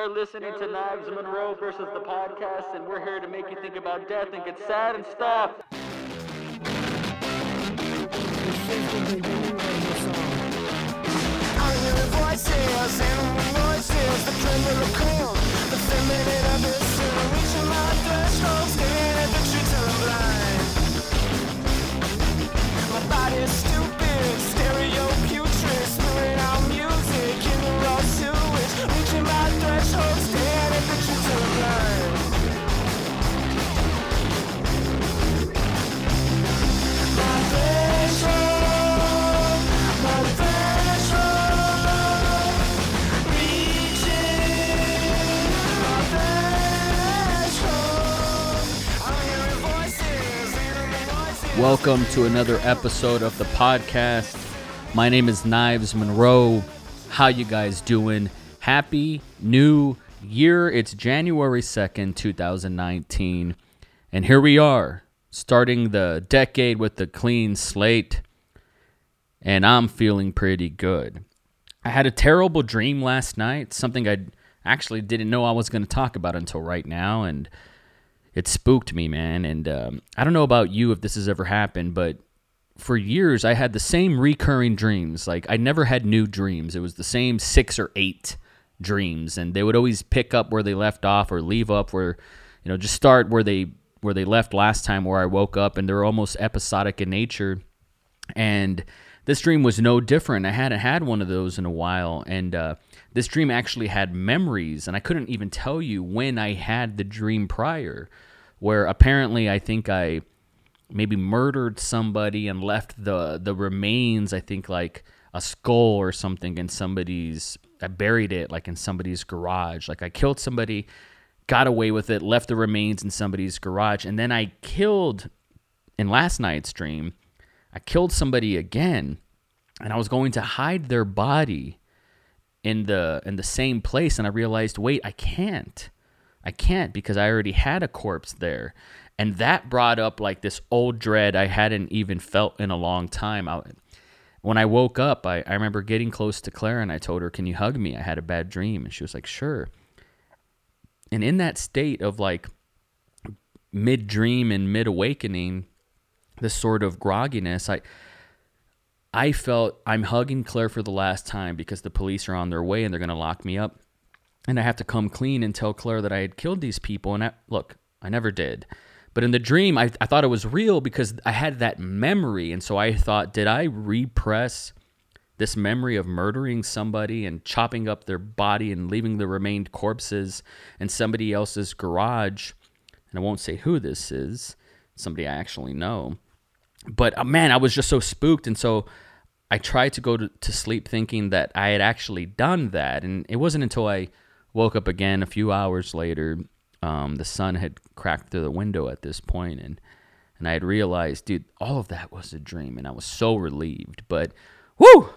You're listening to Knives Monroe versus the podcast, and we're here to make you think about death and get sad and stuff. I hear the voices, animal voices, the tremble of calm, the feminine of the sun, reaching my threshold, staring at the truth till I'm blind. My body's stupid, stereo putrid, spewing out music in the raw sewage, reaching my threshold, staring at the truth till I'm blind. My threshold. Welcome to another episode of the podcast. My name is Knives Monroe. How you guys doing? Happy New Year. It's January 2nd, 2019. And here we are, starting the decade with a clean slate. And I'm feeling pretty good. I had a terrible dream last night, something I actually didn't know I was going to talk about until right now, and it spooked me, man, and I don't know about you if this has ever happened, but for years I had the same recurring dreams. Like, I never had new dreams. It was the same 6 or 8 dreams, and they would always pick up where they left off or leave up where, you know, just start where they left last time where I woke up, and they're almost episodic in nature, and this dream was no different. I hadn't had one of those in a while, and this dream actually had memories, and I couldn't even tell you when I had the dream prior, where apparently I think I maybe murdered somebody and left the remains, I think like a skull or something in somebody's, I buried it like in somebody's garage. Like I killed somebody, got away with it, left the remains in somebody's garage, and then I killed, in last night's dream, I killed somebody again, and I was going to hide their body in the same place, and I realized, wait, I can't because I already had a corpse there, and that brought up like this old dread I hadn't even felt in a long time. When I woke up, I remember getting close to Claire, and I told her, "Can you hug me? I had a bad dream," and she was like, "Sure." And in that state of like mid dream and mid awakening, this sort of grogginess, I felt I'm hugging Claire for the last time because the police are on their way and they're going to lock me up, and I have to come clean and tell Claire that I had killed these people. And I never did, but in the dream I thought it was real because I had that memory, and so I thought, did I repress this memory of murdering somebody and chopping up their body and leaving the remained corpses in somebody else's garage? And I won't say who this is, somebody I actually know. But man, I was just so spooked, and so I tried to go to sleep thinking that I had actually done that, and it wasn't until I woke up again a few hours later, the sun had cracked through the window at this point, and I had realized, dude, all of that was a dream, and I was so relieved. But whoo,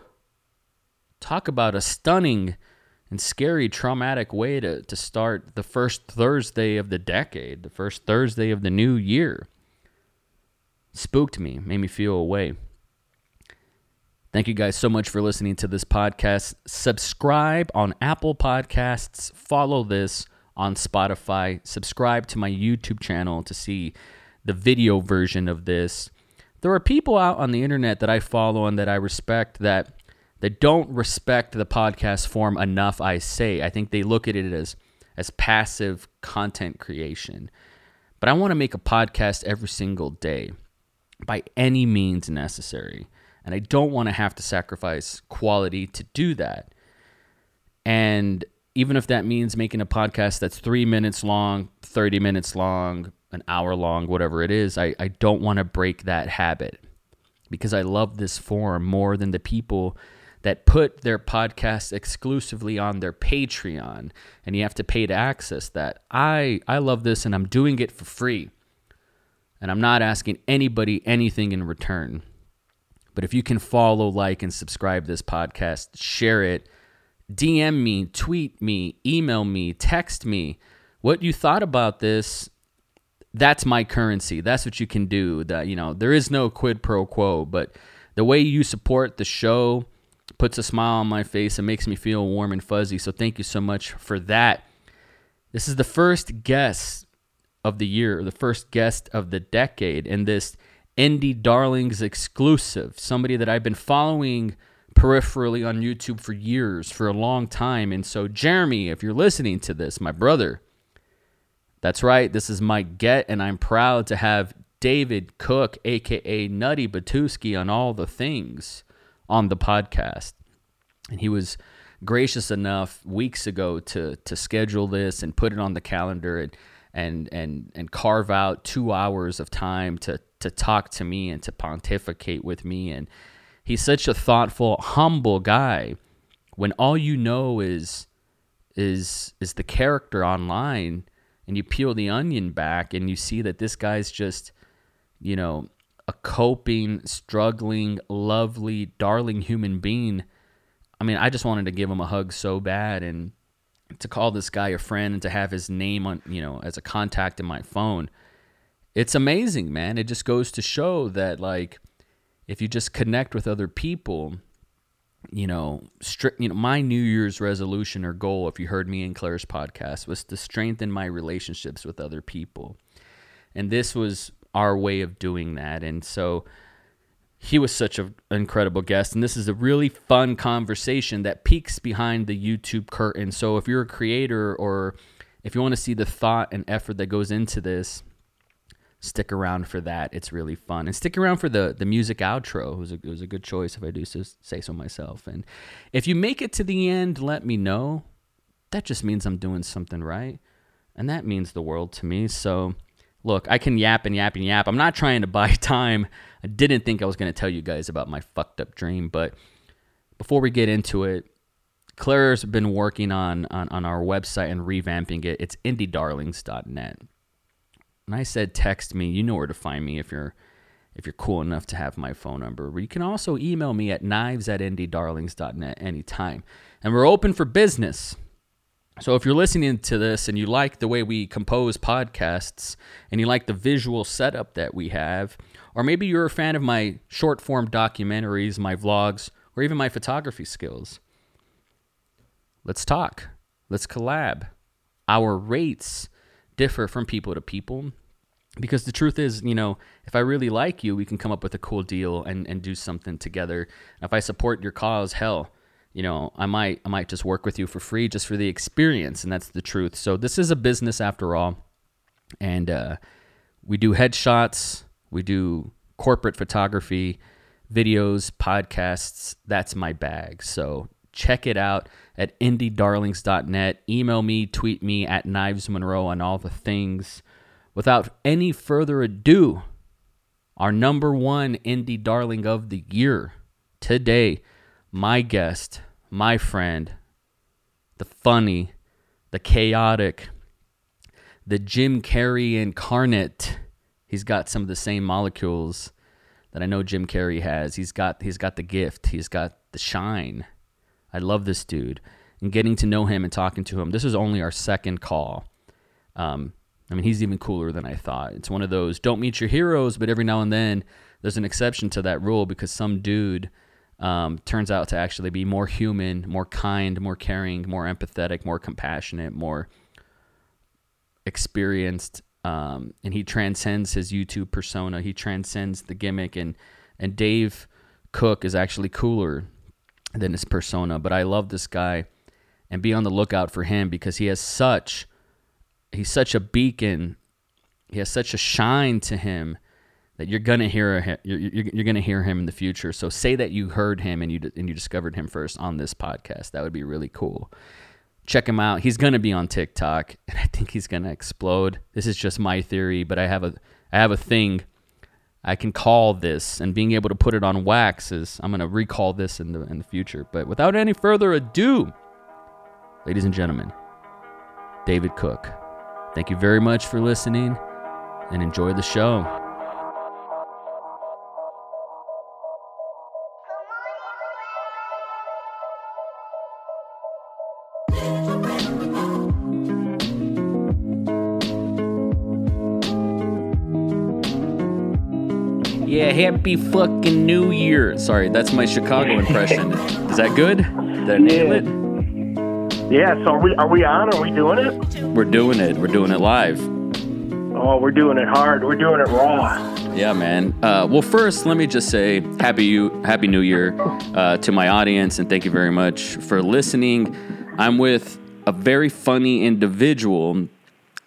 talk about a stunning and scary, traumatic way to start the first Thursday of the decade, the first Thursday of the new year. Spooked me, made me feel away. Thank you guys so much for listening to this podcast. Subscribe on Apple Podcasts. Follow this on Spotify. Subscribe to my YouTube channel to see the video version of this. There are people out on the internet that I follow and that I respect that don't respect the podcast form enough, I say. I think they look at it as passive content creation. But I want to make a podcast every single day, by any means necessary, and I don't want to have to sacrifice quality to do that. And even if that means making a podcast that's 3 minutes long, 30 minutes long, an hour long, whatever it is, I don't want to break that habit, because I love this form more than the people that put their podcast exclusively on their Patreon, and you have to pay to access that. I love this, and I'm doing it for free. And I'm not asking anybody anything in return. But if you can follow, like, and subscribe this podcast, share it, DM me, tweet me, email me, text me what you thought about this. That's my currency. That's what you can do. That, you know, there is no quid pro quo, but the way you support the show puts a smile on my face and makes me feel warm and fuzzy. So thank you so much for that. This is the first guest of the year, the first guest of the decade, and this Indie Darlings exclusive, somebody that I've been following peripherally on YouTube for years, for a long time. And so, Jeremy, if you're listening to this, my brother, that's right, this is my get, and I'm proud to have David Cook, a.k.a. Nutty Batuski, on all the things on the podcast. And he was gracious enough weeks ago to schedule this and put it on the calendar and carve out 2 hours of time to talk to me and to pontificate with me. And he's such a thoughtful, humble guy. When all you know is the character online, and you peel the onion back and you see that this guy's just, you know, a coping, struggling, lovely, darling human being. I mean, I just wanted to give him a hug so bad, and to call this guy a friend and to have his name on, you know, as a contact in my phone. It's amazing, man. It just goes to show that, like, if you just connect with other people, you know, my New Year's resolution or goal, if you heard me in Claire's podcast, was to strengthen my relationships with other people. And this was our way of doing that. And so he was such an incredible guest. And this is a really fun conversation that peeks behind the YouTube curtain. So if you're a creator, or if you want to see the thought and effort that goes into this, stick around for that. It's really fun. And stick around for the music outro. It was a good choice, if I do say so myself. And if you make it to the end, let me know. That just means I'm doing something right. And that means the world to me. So, look, I can yap and yap and yap. I'm not trying to buy time. I didn't think I was going to tell you guys about my fucked up dream. But before we get into it, Claire's been working on our website and revamping it. It's indiedarlings.net. And I said, text me. You know where to find me if you're cool enough to have my phone number. You can also email me at knives@indiedarlings.net anytime. And we're open for business. So if you're listening to this and you like the way we compose podcasts and you like the visual setup that we have, or maybe you're a fan of my short-form documentaries, my vlogs, or even my photography skills, let's talk. Let's collab. Our rates differ from people to people, because the truth is, you know, if I really like you, we can come up with a cool deal and do something together. And if I support your cause, hell, you know, I might just work with you for free just for the experience, and that's the truth. So this is a business after all, and we do headshots, we do corporate photography, videos, podcasts. That's my bag. So check it out at indiedarlings.net. Email me, tweet me at Knives Monroe on all the things. Without any further ado, our number one indie darling of the year today, my guest, my friend, the funny, the chaotic, the Jim Carrey incarnate. He's got some of the same molecules that I know Jim Carrey has. He's got the gift. He's got the shine. I love this dude, and getting to know him and talking to him. This is only our second call. I mean, he's even cooler than I thought. It's one of those, don't meet your heroes, but every now and then there's an exception to that rule, because some dude turns out to actually be more human, more kind, more caring, more empathetic, more compassionate, more experienced, and he transcends his YouTube persona. He transcends the gimmick, and Dave Cook is actually cooler than his persona. But I love this guy, and be on the lookout for him, because he's such a beacon. He has such a shine to him that you're gonna hear him in the future. So say that you heard him and you discovered him first on this podcast. That would be really cool. Check him out. He's gonna be on TikTok, and I think he's gonna explode. This is just my theory, but I have a thing. I can call this, and being able to put it on wax is, I'm going to recall this in the future. But without any further ado, ladies and gentlemen, David Cook. Thank you very much for listening, and enjoy the show. Yeah, happy fucking New Year. Sorry, that's my Chicago impression. Is that good? Did I nail it? Yeah, so are we on? Are we doing it? We're doing it. We're doing it live. Oh, we're doing it hard. We're doing it raw. Yeah, man. Well, first, let me just say happy New Year to my audience, and thank you very much for listening. I'm with a very funny individual,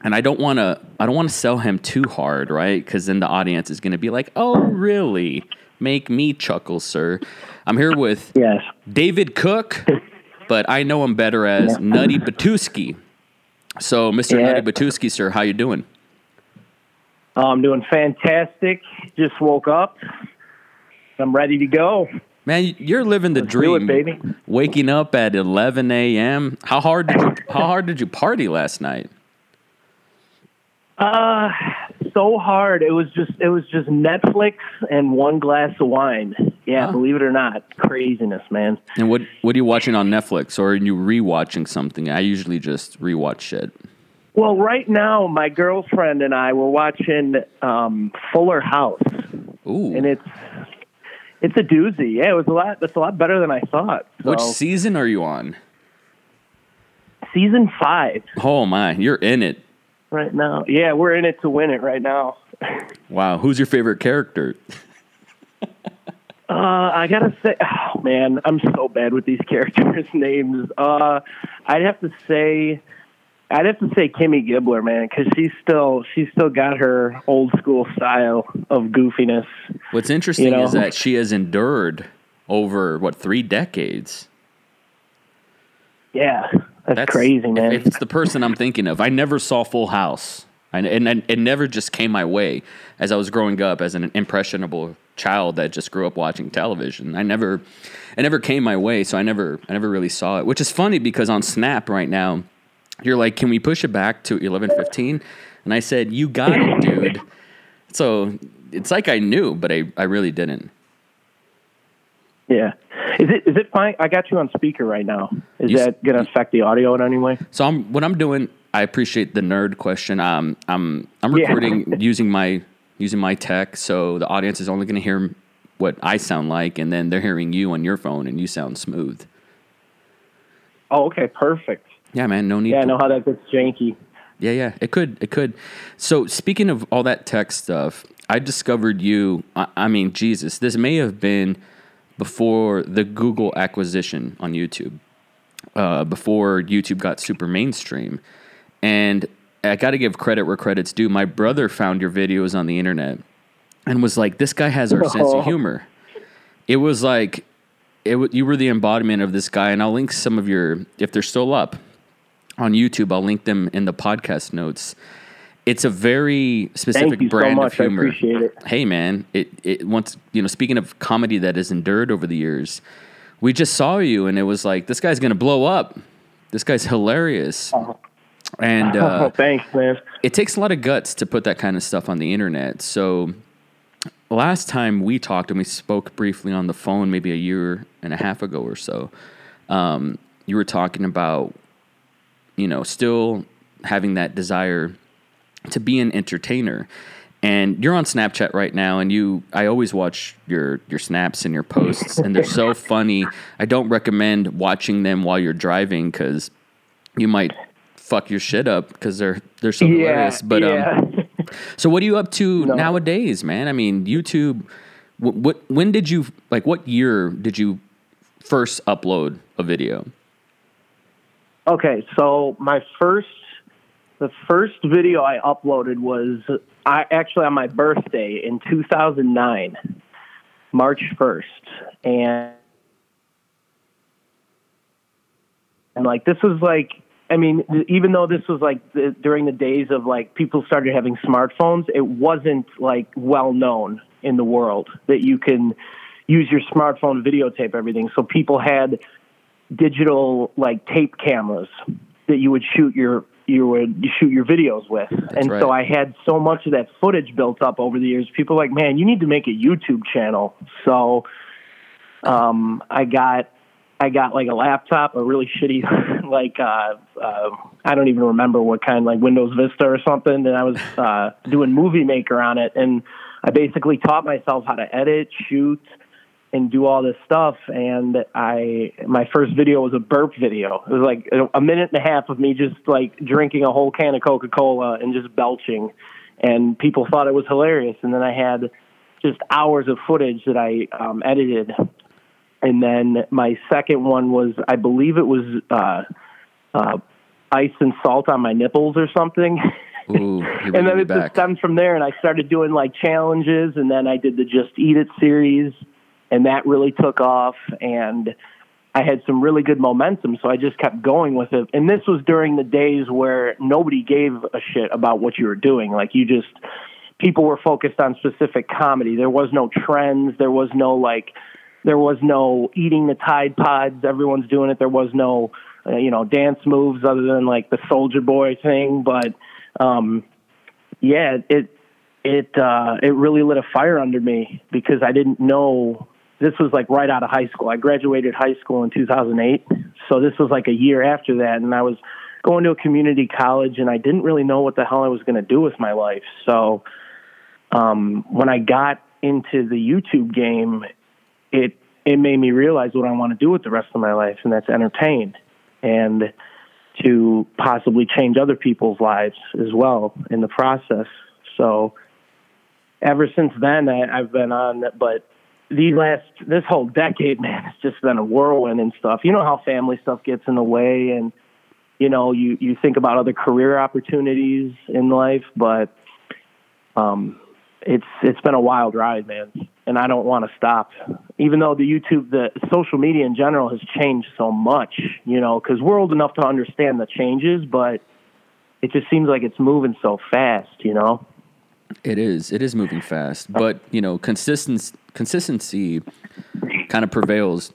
and I don't want to sell him too hard, right? Because then the audience is going to be like, "Oh, really? Make me chuckle, sir." I'm here with David Cook, but I know him better as Nutty Batuski. So, Mr. Nutty Batuski, sir, how you doing? I'm doing fantastic. Just woke up. I'm ready to go. Man, you're living the dream, baby. Waking up at 11 a.m. How hard did you party last night? So hard. It was just Netflix and one glass of wine. Yeah, believe it or not, craziness, man. And what are you watching on Netflix, or are you rewatching something? I usually just rewatch shit. Well, right now, my girlfriend and I were watching Fuller House. Ooh. And it's a doozy. Yeah, it's a lot better than I thought. So. Which season are you on? Season 5. Oh my, you're in it. Right now. Yeah, we're in it to win it right now. Wow, who's your favorite character? I gotta say, oh man, I'm so bad with these characters' names. I'd have to say Kimmy Gibbler, man, because she's still got her old school style of goofiness. What's interesting is that she has endured over 3 decades. Yeah, that's crazy, man. It's the person I'm thinking of. I never saw Full House, and it never just came my way as I was growing up as an impressionable child that just grew up watching television. It never came my way, so I never really saw it. Which is funny because on Snap right now, you're like, "Can we push it back to 11:15? And I said, "You got it, dude." So it's like I knew, but I really didn't. Yeah. Is it fine? I got you on speaker right now. Is that going to affect the audio in any way? So what I'm doing, I appreciate the nerd question. I'm recording using my tech, so the audience is only going to hear what I sound like, and then they're hearing you on your phone, and you sound smooth. Oh, okay, perfect. Yeah, man, no need. Yeah, I know how that gets janky. Yeah, it could. So speaking of all that tech stuff, I discovered you. I mean, Jesus, this may have been before the Google acquisition on YouTube, before YouTube got super mainstream. And I got to give credit where credit's due. My brother found your videos on the internet and was like, "This guy has our sense of humor." It was like you were the embodiment of this guy, and I'll link some of your, if they're still up on YouTube, I'll link them in the podcast notes. It's a very specific brand of humor. I appreciate it. Hey, man, it once, speaking of comedy that has endured over the years, we just saw you, and it was like, this guy's going to blow up. This guy's hilarious. Oh. And thanks, man. It takes a lot of guts to put that kind of stuff on the internet. So last time we talked, and we spoke briefly on the phone maybe a year and a half ago or so, you were talking about, still having that desire to be an entertainer. And you're on Snapchat right now, and I always watch your snaps and your posts, and they're so funny. I don't recommend watching them while you're driving because you might fuck your shit up because they're so hilarious. But so what are you up to nowadays, man? I mean, YouTube, when did you, what year did you first upload a video? Okay, so the first video I uploaded was actually on my birthday in 2009, March 1st. And this was even though this was during the days of people started having smartphones, it wasn't well known in the world that you can use your smartphone to videotape everything. So people had digital tape cameras that you would shoot your videos with. That's and right. So I had so much of that footage built up over the years. People were like, "Man, you need to make a YouTube channel." So I got a laptop, a really shitty I don't even remember what kind, Windows Vista or something, and I was doing Movie Maker on it, and I basically taught myself how to edit, shoot, and do all this stuff. And my first video was a burp video. It was like a minute and a half of me just like drinking a whole can of Coca-Cola and just belching. And people thought it was hilarious. And then I had just hours of footage that I edited. And then my second one was, I believe it was ice and salt on my nipples or something. Ooh, and then it just stemmed from there, and I started doing like challenges, and then I did the Just Eat It series, and that really took off, and I had some really good momentum, so I just kept going with it. And this was during the days where nobody gave a shit about what you were doing. Like, you just, people were focused on specific comedy. There was no trends. There was no like, there was no eating the Tide Pods. Everyone's doing it. There was no, dance moves other than like the Soldier Boy thing, but it really lit a fire under me, because I didn't know, this was like right out of high school. I graduated high school in 2008. So this was like a year after that. And I was going to a community college, and I didn't really know what the hell I was going to do with my life. So, when I got into the YouTube game, it made me realize what I want to do with the rest of my life. And that's entertain. And to possibly change other people's lives as well in the process. So ever since then, I've been on, but this whole decade, man, it's just been a whirlwind and stuff. You know how family stuff gets in the way, and, you think about other career opportunities in life, but it's been a wild ride, man, and I don't want to stop. Even though the social media in general has changed so much, because we're old enough to understand the changes, but it just seems like it's moving so fast, It is moving fast, but, consistency kind of prevails,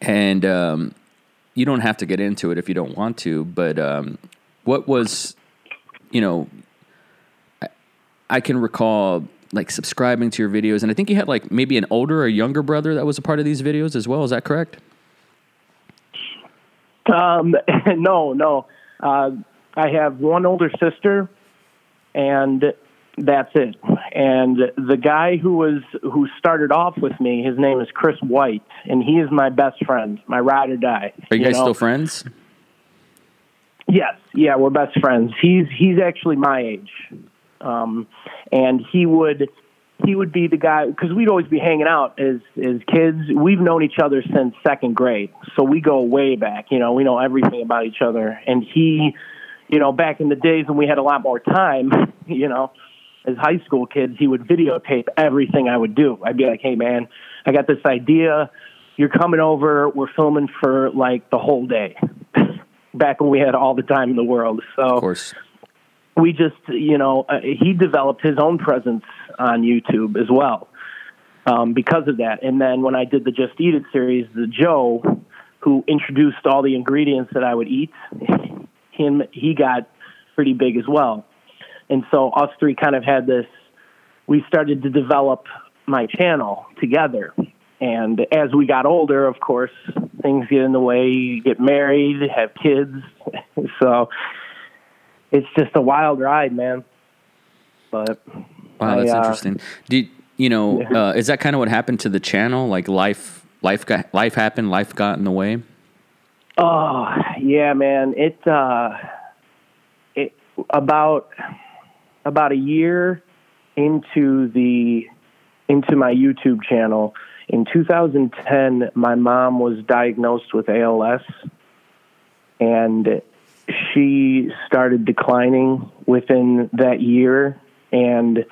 and you don't have to get into it if you don't want to, but what was, I can recall, like, subscribing to your videos, and I think you had like maybe an older or younger brother that was a part of these videos as well. Is that correct? No. I have one older sister, and that's it. And the guy who started off with me, his name is Chris White, and he is my best friend, my ride or die. Are you guys still friends? Yes. Yeah, we're best friends. He's actually my age. And he would be the guy, because we'd always be hanging out as kids. We've known each other since second grade, so we go way back. We know everything about each other. And he, back in the days when we had a lot more time, as high school kids, he would videotape everything I would do. I'd be like, "Hey, man, I got this idea. You're coming over. We're filming for like the whole day." Back when we had all the time in the world. So, of course. We just, he developed his own presence on YouTube as well because of that. And then when I did the Just Eat It series, the Joe, who introduced all the ingredients that I would eat, he got pretty big as well. And so us three kind of had this, we started to develop my channel together. And as we got older, of course, things get in the way. You get married, have kids. So... it's just a wild ride, man. But wow, that's interesting. Did is that kind of what happened to the channel? Like life got in the way. Oh yeah, man. It about a year into my YouTube channel in 2010, my mom was diagnosed with ALS, and she started declining within that year. And,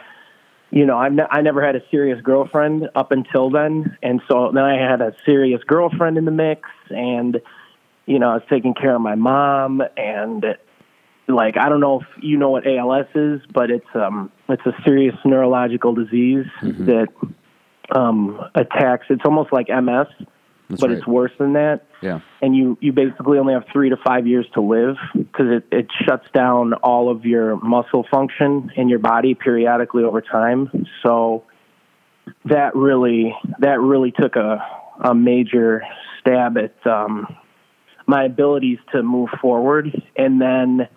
I never had a serious girlfriend up until then. And so then I had a serious girlfriend in the mix, and, I was taking care of my mom. And like, I don't know if you know what ALS is, but it's a serious neurological disease that, attacks. It's almost like MS. That's but right. It's worse than that. Yeah. And you basically only have 3 to 5 years to live, because it shuts down all of your muscle function in your body periodically over time. So that really took a major stab at my abilities to move forward. And then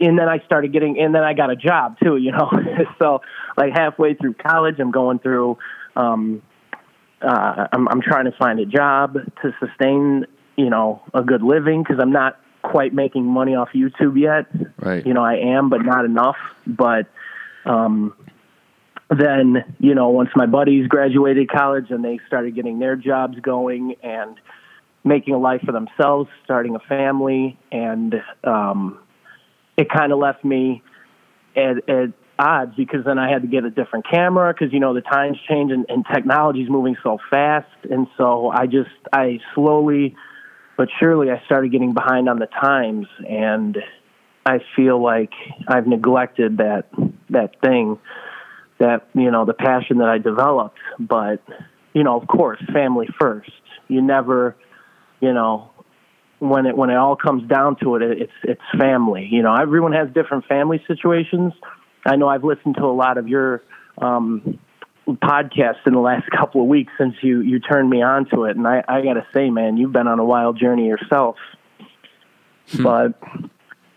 And then I started getting, and then I got a job too, you know. So like halfway through college, I'm going through, I'm trying to find a job to sustain, you know, a good living, because I'm not quite making money off YouTube yet. Right. You know, I am, but not enough. But then, you know, once my buddies graduated college and they started getting their jobs going and making a life for themselves, starting a family, and it kind of left me at odds, because then I had to get a different camera, because, you know, the times change and technology's moving so fast. And so I slowly but surely I started getting behind on the times, and I feel like I've neglected that thing, that, you know, the passion that I developed. But, you know, of course, family first. You never, you know, when it all comes down to it, it's family. You know, everyone has different family situations. I know I've listened to a lot of your podcasts in the last couple of weeks since you turned me on to it, and I gotta say, man, you've been on a wild journey yourself. But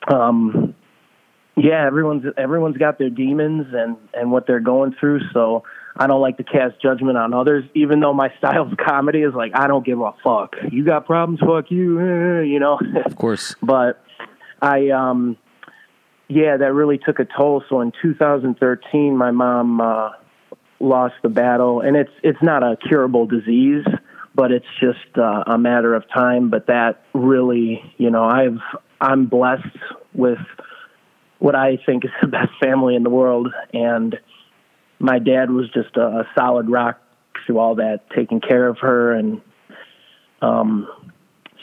yeah, everyone's got their demons and what they're going through, so I don't like to cast judgment on others, even though my style of comedy is like, I don't give a fuck. You got problems, fuck you, you know? Of course. But yeah, that really took a toll. So in 2013, my mom lost the battle, and it's not a curable disease, but it's just a matter of time. But that really, you know, I'm blessed with what I think is the best family in the world, and my dad was just a solid rock through all that, taking care of her. And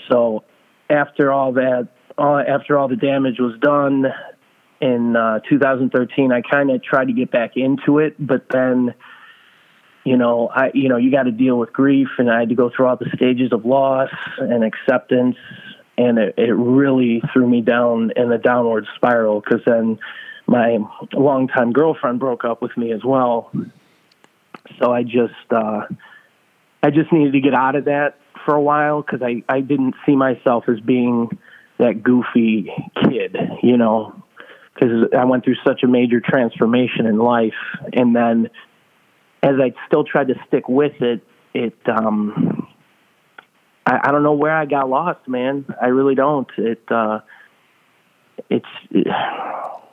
so after all that, after all the damage was done in 2013, I kind of tried to get back into it. But then, you know, you got to deal with grief, and I had to go through all the stages of loss and acceptance. And it really threw me down in a downward spiral, because then my longtime girlfriend broke up with me as well. So I just needed to get out of that for a while, because I didn't see myself as being that goofy kid, you know, because I went through such a major transformation in life. And then as I still tried to stick with it, I don't know where I got lost, man. I really don't. It's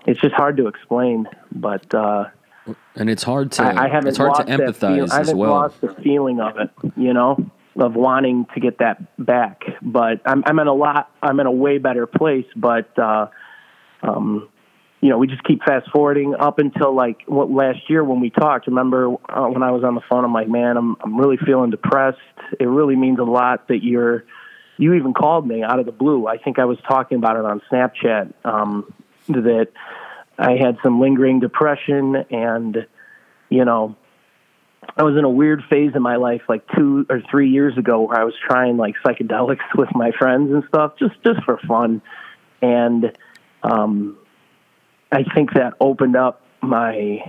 just hard to explain, but and it's hard to it's hard to empathize as well. I haven't lost the feeling of it, you know, of wanting to get that back. But I'm in a way better place. But you know, we just keep fast forwarding up until like what last year when we talked. Remember when I was on the phone? I'm like, man, I'm really feeling depressed. It really means a lot that you even called me out of the blue. I think I was talking about it on Snapchat. That I had some lingering depression, and, you know, I was in a weird phase in my life like 2 or 3 years ago where I was trying like psychedelics with my friends and stuff just for fun. And I think that opened up it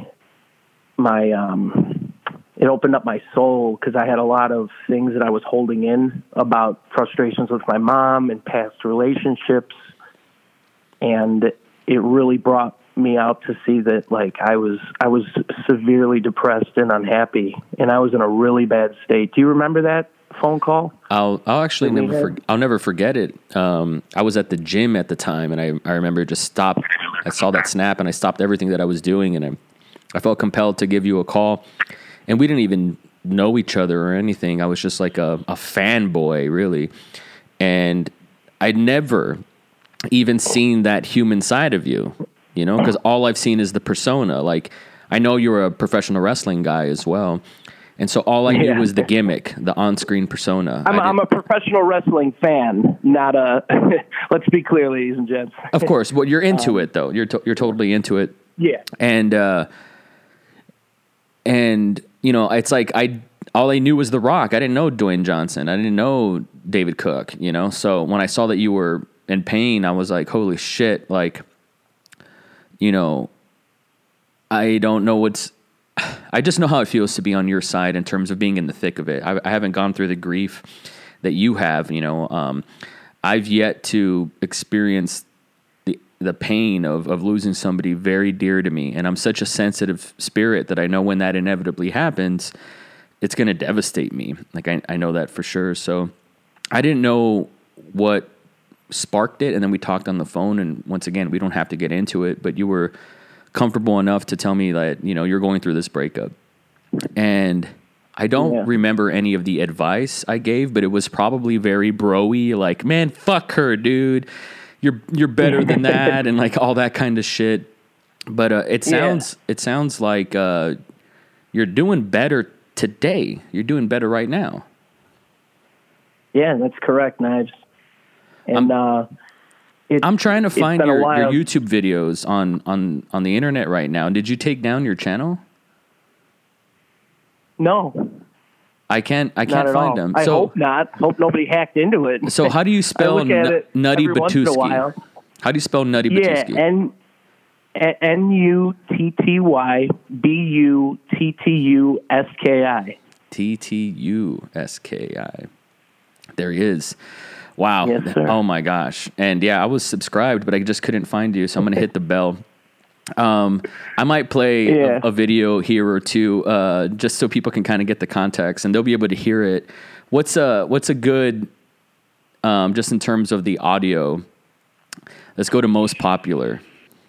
opened up my soul, because I had a lot of things that I was holding in about frustrations with my mom and past relationships, and it really brought me out to see that, like, I was severely depressed and unhappy, and I was in a really bad state. Do you remember that phone call? I'll actually I'll never forget it. I was at the gym at the time, and I remember just stopped. I saw that snap, and I stopped everything that I was doing, and I felt compelled to give you a call. And we didn't even know each other or anything. I was just like a fanboy, really, and I never even seen that human side of you know, because all I've seen is the persona. Like, I know you're a professional wrestling guy as well, and so all I knew was the gimmick, the on-screen persona. I'm a professional wrestling fan, not a let's be clear, ladies and gents. Of course. Well, you're into it though. You're totally into it. Yeah. And you know, it's like all I knew was The Rock. I didn't know Dwayne Johnson. I didn't know David Cook, you know. So when I saw that you were in pain, I was like, holy shit, like, you know, I don't know I just know how it feels to be on your side in terms of being in the thick of it. I haven't gone through the grief that you have, you know. I've yet to experience the the pain of losing somebody very dear to me. And I'm such a sensitive spirit that I know when that inevitably happens, it's going to devastate me. Like I know that for sure. So I didn't know what sparked it. And then we talked on the phone, and once again, we don't have to get into it, but you were comfortable enough to tell me that, you know, you're going through this breakup. And I don't remember any of the advice I gave, but it was probably very bro-y, like, man, fuck her, dude. You're better than that, and like all that kind of shit. But it sounds like you're doing better today. You're doing better right now. Yeah, that's correct, Knives. And I'm trying to find your YouTube videos on the internet right now. Did you take down your channel? No, I can't find them. So, I hope not. Hope nobody hacked into it. So how do you spell Nutty Batuski? How do you spell Nutty Batuski? Yeah, NUTTY BUTTUSKI. TTUSKI. There he is. Wow. Yes, sir. Oh my gosh. And yeah, I was subscribed, but I just couldn't find you. So I'm gonna hit the bell. I might play a video here or two, just so people can kind of get the context and they'll be able to hear it. What's a good, just in terms of the audio, let's go to most popular.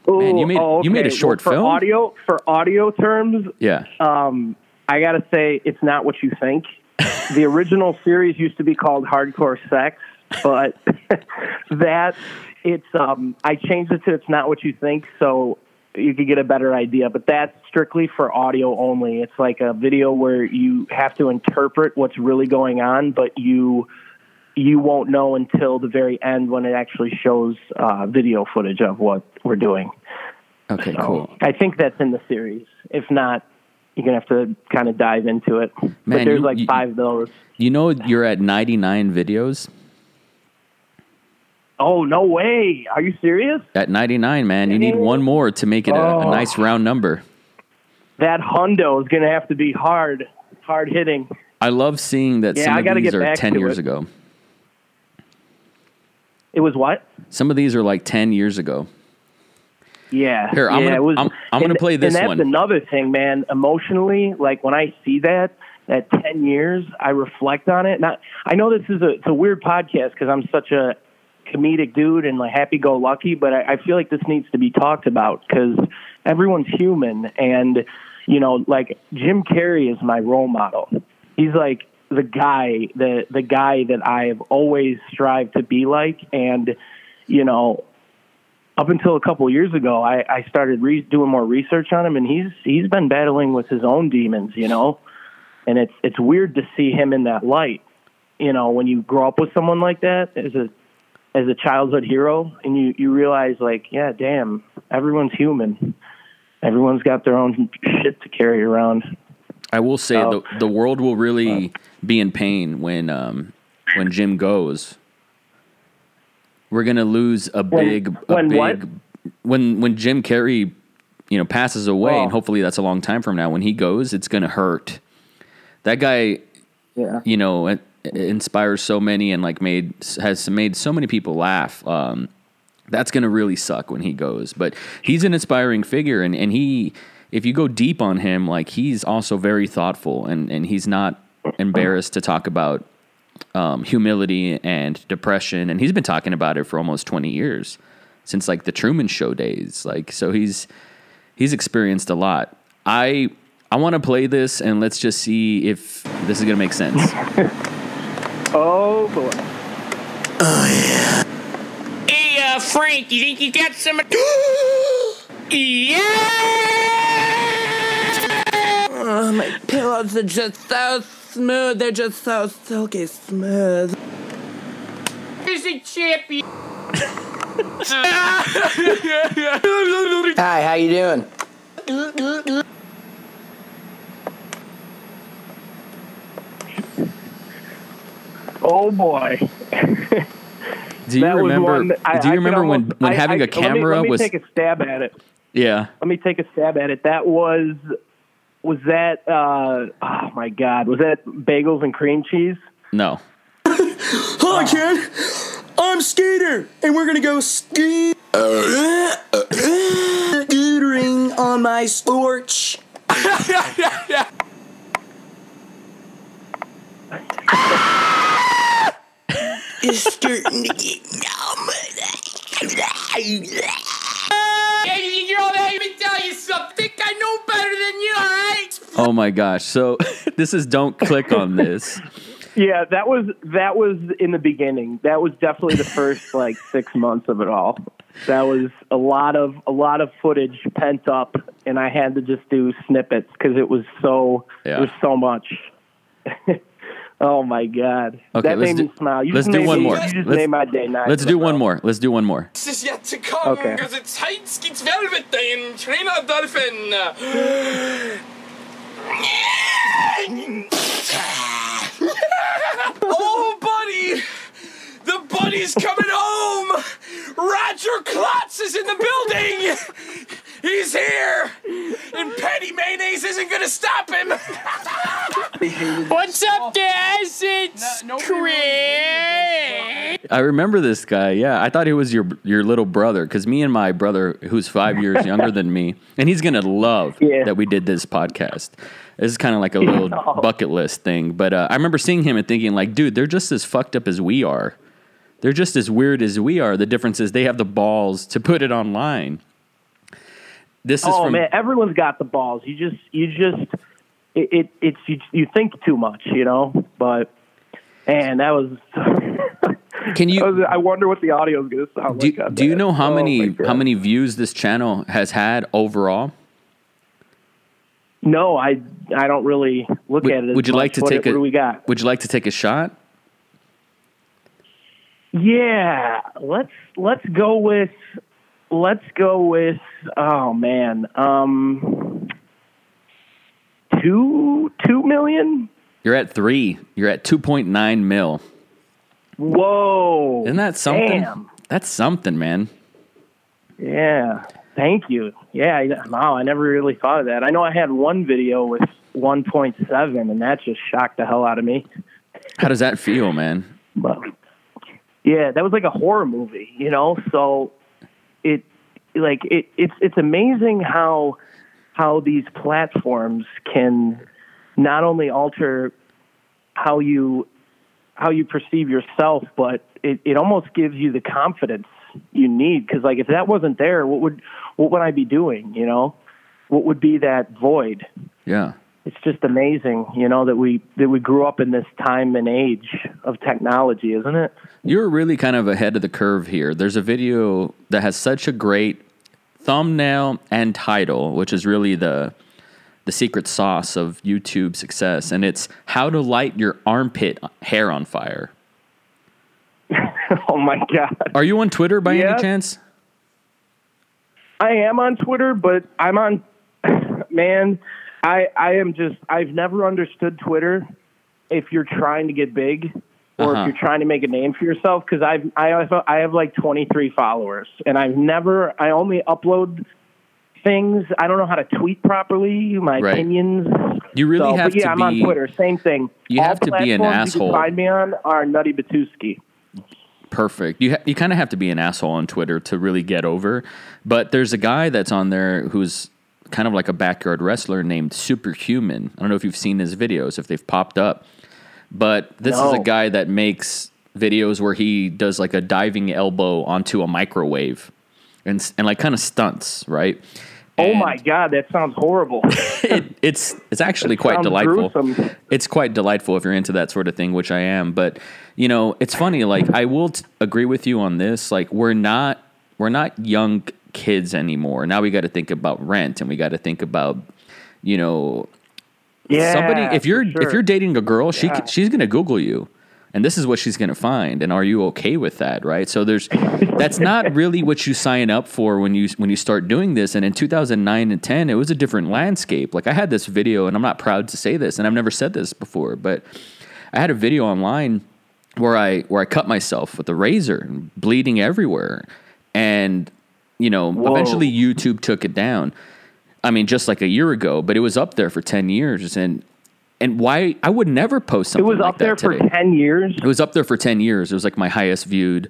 Ooh, man, you made a short film. For audio terms. Yeah. I gotta say, it's not what you think. The original series used to be called Hardcore Sex, but I changed it to It's Not What You Think. So you could get a better idea, but that's strictly for audio only. It's like a video where you have to interpret what's really going on, but you won't know until the very end when it actually shows video footage of what we're doing. Okay, so, cool. I think that's in the series. If not, you're going to have to kind of dive into it. Man, but there's five of those. You know you're at 99 videos? Oh, no way. Are you serious? At 99, man. You need one more to make it a nice round number. That hundo is going to have to be hard hitting. I love seeing that some of these are 10 years ago. It was what? Some of these are like 10 years ago. Yeah. Here, I'm going to play this one. And that's another thing, man. Emotionally, like when I see that 10 years, I reflect on it. I know this is it's a weird podcast because I'm such a comedic dude and like happy-go-lucky, but I feel like this needs to be talked about because everyone's human. And you know, like Jim Carrey is my role model. He's like the guy that I've always strived to be like. And you know, up until a couple of years ago, I started doing more research on him, and he's been battling with his own demons, you know. And it's weird to see him in that light, you know, when you grow up with someone like that as a childhood hero, and you realize, like, yeah, damn, everyone's human. Everyone's got their own shit to carry around. I will say the world will really be in pain when Jim goes. We're going to lose when Jim Carrey, you know, passes away, and hopefully that's a long time from now. When he goes, it's going to hurt. That guy, you know, inspires so many and like has made so many people laugh. That's going to really suck when he goes, but he's an inspiring figure. And he, if you go deep on him, like he's also very thoughtful and he's not embarrassed to talk about, humility and depression. And he's been talking about it for almost 20 years since like the Truman Show days. Like, so he's experienced a lot. I want to play this and let's just see if this is going to make sense. Oh, boy. Oh, yeah. Hey, Frank, you think you got some... Yeah! Oh, my pillows are just so smooth. They're just so silky smooth. Here's a champion. Hi, how you doing? Oh boy! Do you remember when having a camera let me was? Take a stab at it. Yeah. Let me take a stab at it. That was that? Oh my God! Was that bagels and cream cheese? No. Hi, kid. I'm Skeeter, and we're gonna go skeetering on my sporch. It's starting to get Hey, you're all that. Let me tell you something. I know better than you, all right? Oh my gosh! So this is don't click on this. Yeah, that was in the beginning. That was definitely the first like 6 months of it all. That was a lot of footage pent up, and I had to just do snippets because it was so. It was so much. Oh my God! Okay, that made me smile. Let's do one more. You just made my day. Let's do one more. Let's do one more. This is yet to come because it's heights gets velvet day in Trainer Dolphin. Oh, buddy! The buddy's coming home! Roger Klotz is in the building! He's here! And Patty Mayonnaise isn't gonna stop him! What's up, guys? It's Chris! I remember this guy, yeah. I thought he was your little brother, because me and my brother, who's 5 years younger than me, and he's gonna love that we did this podcast. This is kind of like a little bucket list thing. But I remember seeing him and thinking, like, dude, they're just as fucked up as we are. They're just as weird as we are. The difference is they have the balls to put it online. This is man, everyone's got the balls. You think too much, you know? But, man, that was... I wonder what the audio is going to sound like. Do you know how many views this channel has had overall? No, I don't really look at it. Would you like to take what do we got? Would you like to take a shot? Yeah, let's go with oh man, 2 million. You're at 3. You're at 2.9 mil. Whoa! Isn't that something? Damn. That's something, man. Yeah. Thank you. Yeah, wow, I never really thought of that. I know I had one video with 1.7, and that just shocked the hell out of me. How does that feel, man? But, yeah, that was like a horror movie, you know? So it's amazing how these platforms can not only alter how you perceive yourself, but it almost gives you the confidence you need, because like if that wasn't there, what would I be doing, you know? What would be that void? Yeah, it's just amazing, you know, that we grew up in this time and age of technology, isn't it? You're really kind of ahead of the curve here. There's a video that has such a great thumbnail and title, which is really the secret sauce of YouTube success, and it's how to light your armpit hair on fire. Oh my God. Are you on Twitter by any chance? I am on Twitter, but I'm on, man, I am just, I've never understood Twitter if you're trying to get big or if you're trying to make a name for yourself. Cause I have like 23 followers, and I only upload things. I don't know how to tweet properly. My opinions. You really have to be. Yeah, I'm on Twitter. Same thing. You have to be an asshole. You can find me on are Nutty Batuski. Perfect. You kind of have to be an asshole on Twitter to really get over. But there's a guy that's on there who's kind of like a backyard wrestler named Superhuman. I don't know if you've seen his videos, if they've popped up. But this is a guy that makes videos where he does like a diving elbow onto a microwave and like kind of stunts, right? And oh my God, that sounds horrible. it's actually quite delightful. Gruesome. It's quite delightful if you're into that sort of thing, which I am. But you know, it's funny. Like I will agree with you on this. Like we're not young kids anymore. Now we got to think about rent, and we got to think about, you know, somebody. If you're dating a girl, she's gonna Google you. And this is what she's going to find. And are you okay with that? Right. So that's not really what you sign up for when you start doing this. And in 2009 and 10, it was a different landscape. Like I had this video, and I'm not proud to say this, and I've never said this before, but I had a video online where I cut myself with a razor and bleeding everywhere. And, you know, eventually YouTube took it down. I mean, just like a year ago, but it was up there for 10 years. And And why I would never post something like that. It was up there for 10 years. It was up there for 10 years. It was like my highest viewed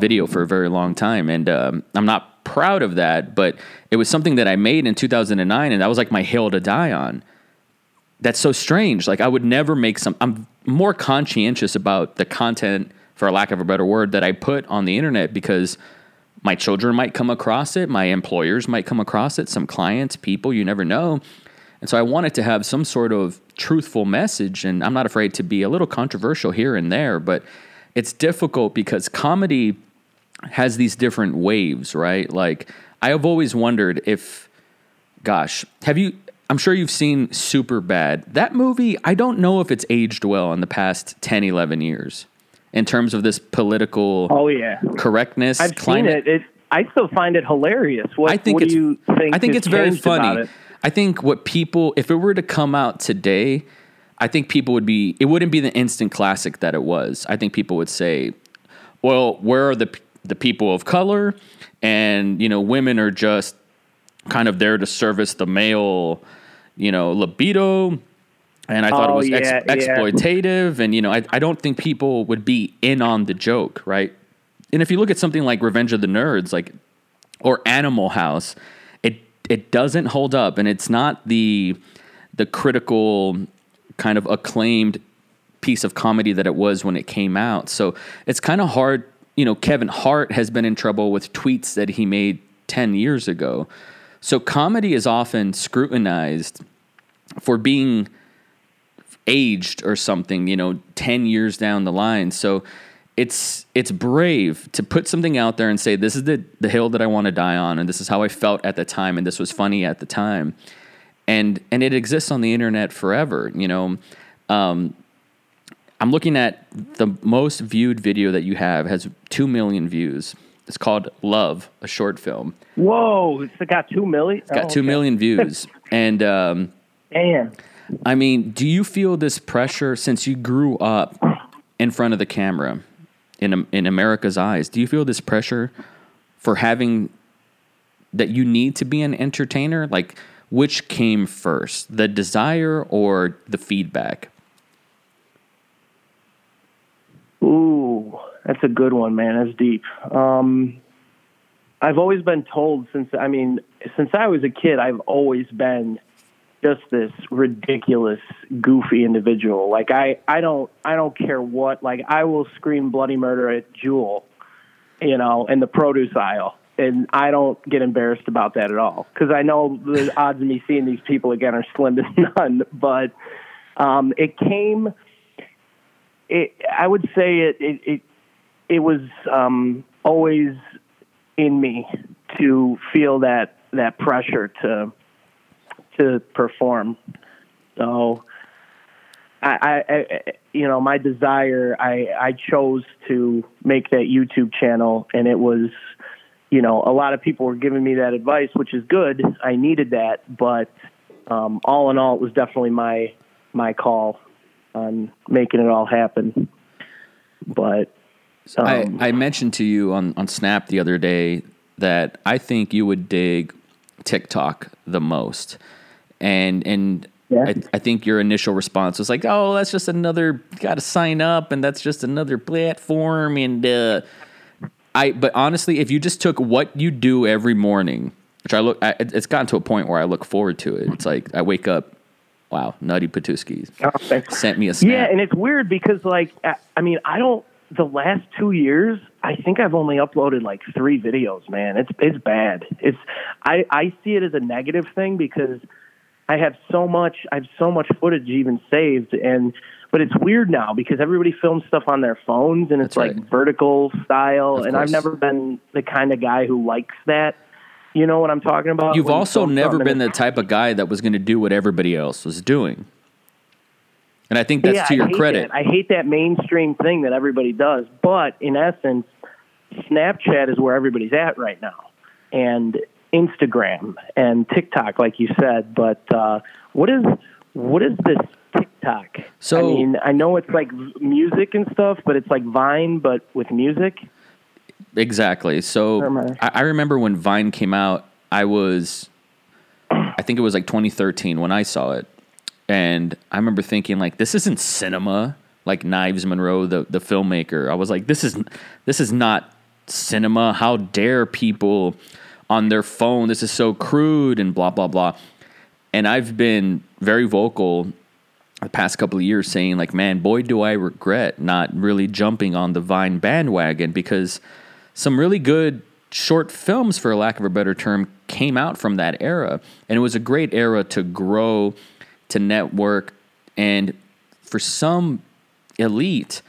video for a very long time. And I'm not proud of that, but it was something that I made in 2009, and that was like my hill to die on. That's so strange. Like I would never make some, I'm more conscientious about the content, for lack of a better word, that I put on the internet, because my children might come across it. My employers might come across it. Some clients, people, you never know. And so I wanted to have some sort of truthful message, and I'm not afraid to be a little controversial here and there, but it's difficult because comedy has these different waves, right? Like I have always wondered if, gosh, have you, I'm sure you've seen Superbad. That movie, I don't know if it's aged well in the past 10, 11 years in terms of this political correctness. I've climate. Seen it. I still find it hilarious. What do you think? I think it's very funny. I think what people, if it were to come out today, I think people would be, it wouldn't be the instant classic that it was. I think people would say, well, where are the people of color? And, you know, women are just kind of there to service the male, you know, libido. And I thought it was exploitative. And, you know, I don't think people would be in on the joke, right? And if you look at something like Revenge of the Nerds, like, or Animal House, it doesn't hold up, and it's not the critical kind of acclaimed piece of comedy that it was when it came out. So it's kind of hard. You know, Kevin Hart has been in trouble with tweets that he made 10 years ago. So comedy is often scrutinized for being aged or something, you know, 10 years down the line. So it's brave to put something out there and say, this is the hill that I want to die on, and this is how I felt at the time, and this was funny at the time. And it exists on the internet forever, you know. I'm looking at the most viewed video that you have has 2 million views. It's called Love, a short film. Whoa, it's got 2 million? It's got 2 million views. And damn. I mean, do you feel this pressure since you grew up in front of the camera? In America's eyes, do you feel this pressure for having that you need to be an entertainer? Like, which came first, the desire or the feedback? Ooh, that's a good one, man. That's deep. I've always been told since I was a kid, I've always been just this ridiculous, goofy individual. Like I don't care what, like I will scream bloody murder at Jewel, you know, in the produce aisle. And I don't get embarrassed about that at all. 'Cause I know the odds of me seeing these people again are slim to none, but it was always in me to feel that pressure to perform. So I you know, my desire, I chose to make that YouTube channel, and it was, you know, a lot of people were giving me that advice, which is good. I needed that, but all in all, it was definitely my call on making it all happen. But I mentioned to you on Snap the other day that I think you would dig TikTok the most. And yeah. I think your initial response was like, "Oh, that's just another got to sign up, and that's just another platform." And but honestly, if you just took what you do every morning, which it's gotten to a point where I look forward to it. It's like I wake up, wow, Nutty Batuski sent me a snap. Yeah, and it's weird because like the last 2 years, I think I've only uploaded like 3 videos, man. It's bad. I see it as a negative thing because I have so much footage even saved, but it's weird now because everybody films stuff on their phones, and it's like vertical style, and I've never been the kind of guy who likes that. You know what I'm talking about? You've also never been the type of guy that was going to do what everybody else was doing. And I think that's to your credit. I hate that mainstream thing that everybody does. But in essence, Snapchat is where everybody's at right now. And Instagram and TikTok, like you said. But what is this TikTok? So, I mean, I know it's like music and stuff, but it's like Vine, but with music. Exactly. So I remember when Vine came out, I think it was like 2013 when I saw it. And I remember thinking, like, this isn't cinema. Like Knives Monroe, the filmmaker. I was like, this is not cinema. How dare people on their phone? This is so crude and blah, blah, blah. And I've been very vocal the past couple of years saying, like, man, boy, do I regret not really jumping on the Vine bandwagon, because some really good short films, for lack of a better term, came out from that era. And it was a great era to grow, to network, and for some elite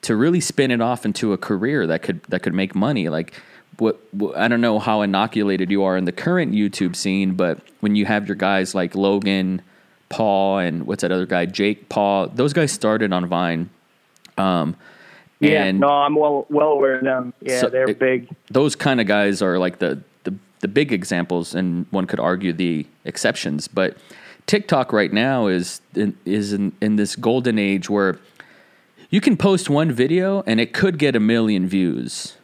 to really spin it off into a career that could make money. Like, what I don't know how inoculated you are in the current YouTube scene, but when you have your guys like Logan Paul and what's that other guy, Jake Paul, those guys started on Vine. I'm well aware of them. Yeah, so they're big. Those kind of guys are like the big examples, and one could argue the exceptions. But TikTok right now is in this golden age where you can post one video and it could get 1 million views.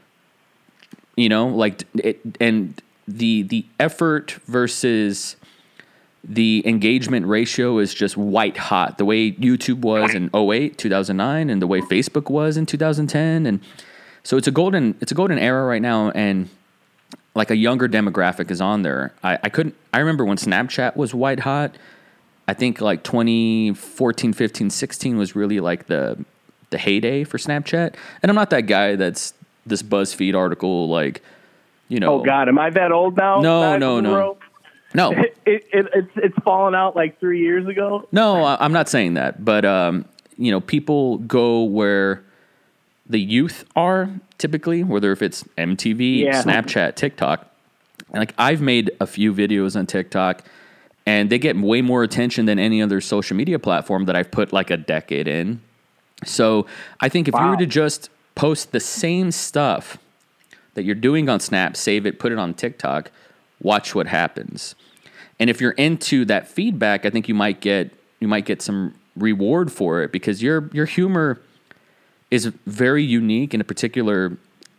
You know, like it, and the effort versus the engagement ratio is just white hot. The way YouTube was in 2008, 2009, and the way Facebook was in 2010, and so it's a golden era right now. And like a younger demographic is on there. I remember when Snapchat was white hot. I think like 2014, 15, 16 was really like the heyday for Snapchat. And I'm not that guy that's this BuzzFeed article, like, you know. Oh God, am I that old now? No. It's fallen out like 3 years ago. No, I'm not saying that, but you know, people go where the youth are typically, whether if it's MTV, Snapchat, TikTok. And like, I've made a few videos on TikTok, and they get way more attention than any other social media platform that I've put like a decade in. So I think if you were to just post the same stuff that you're doing on Snap, save it, put it on TikTok, watch what happens. And if you're into that feedback, I think you might get some reward for it, because your humor is very unique in a particular,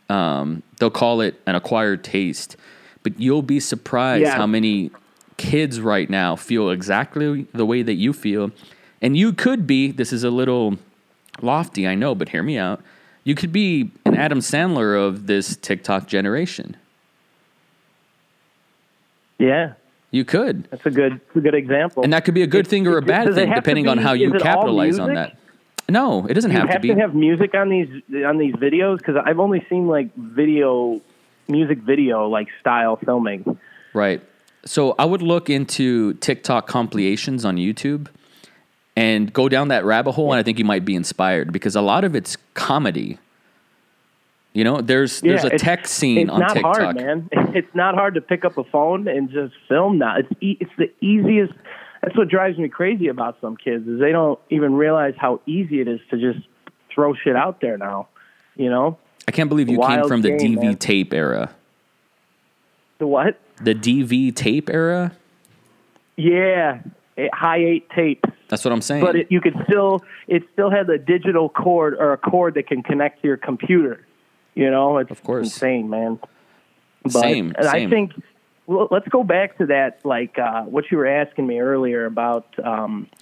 they'll call it an acquired taste, but you'll be surprised how many kids right now feel exactly the way that you feel. And you could be, this is a little lofty, I know, but hear me out. You could be an Adam Sandler of this TikTok generation. Yeah. You could. That's a good example. And that could be a good thing or a bad thing, depending on how you capitalize on that. No, it doesn't have to be. You have to have music on these videos, because I've only seen like music video like style filming. Right. So I would look into TikTok compilations on YouTube and go down that rabbit hole, and I think you might be inspired, because a lot of it's comedy. You know, there's a tech scene on TikTok. It's not hard, man. It's not hard to pick up a phone and just film now. It's the easiest. That's what drives me crazy about some kids, is they don't even realize how easy it is to just throw shit out there now, you know? I can't believe you came from the DV tape era. The what? The DV tape era? Yeah, high eight tapes. That's what I'm saying. But it still had a digital cord, or a cord that can connect to your computer. You know, it's insane, man. But I think, let's go back to that, like, what you were asking me earlier about...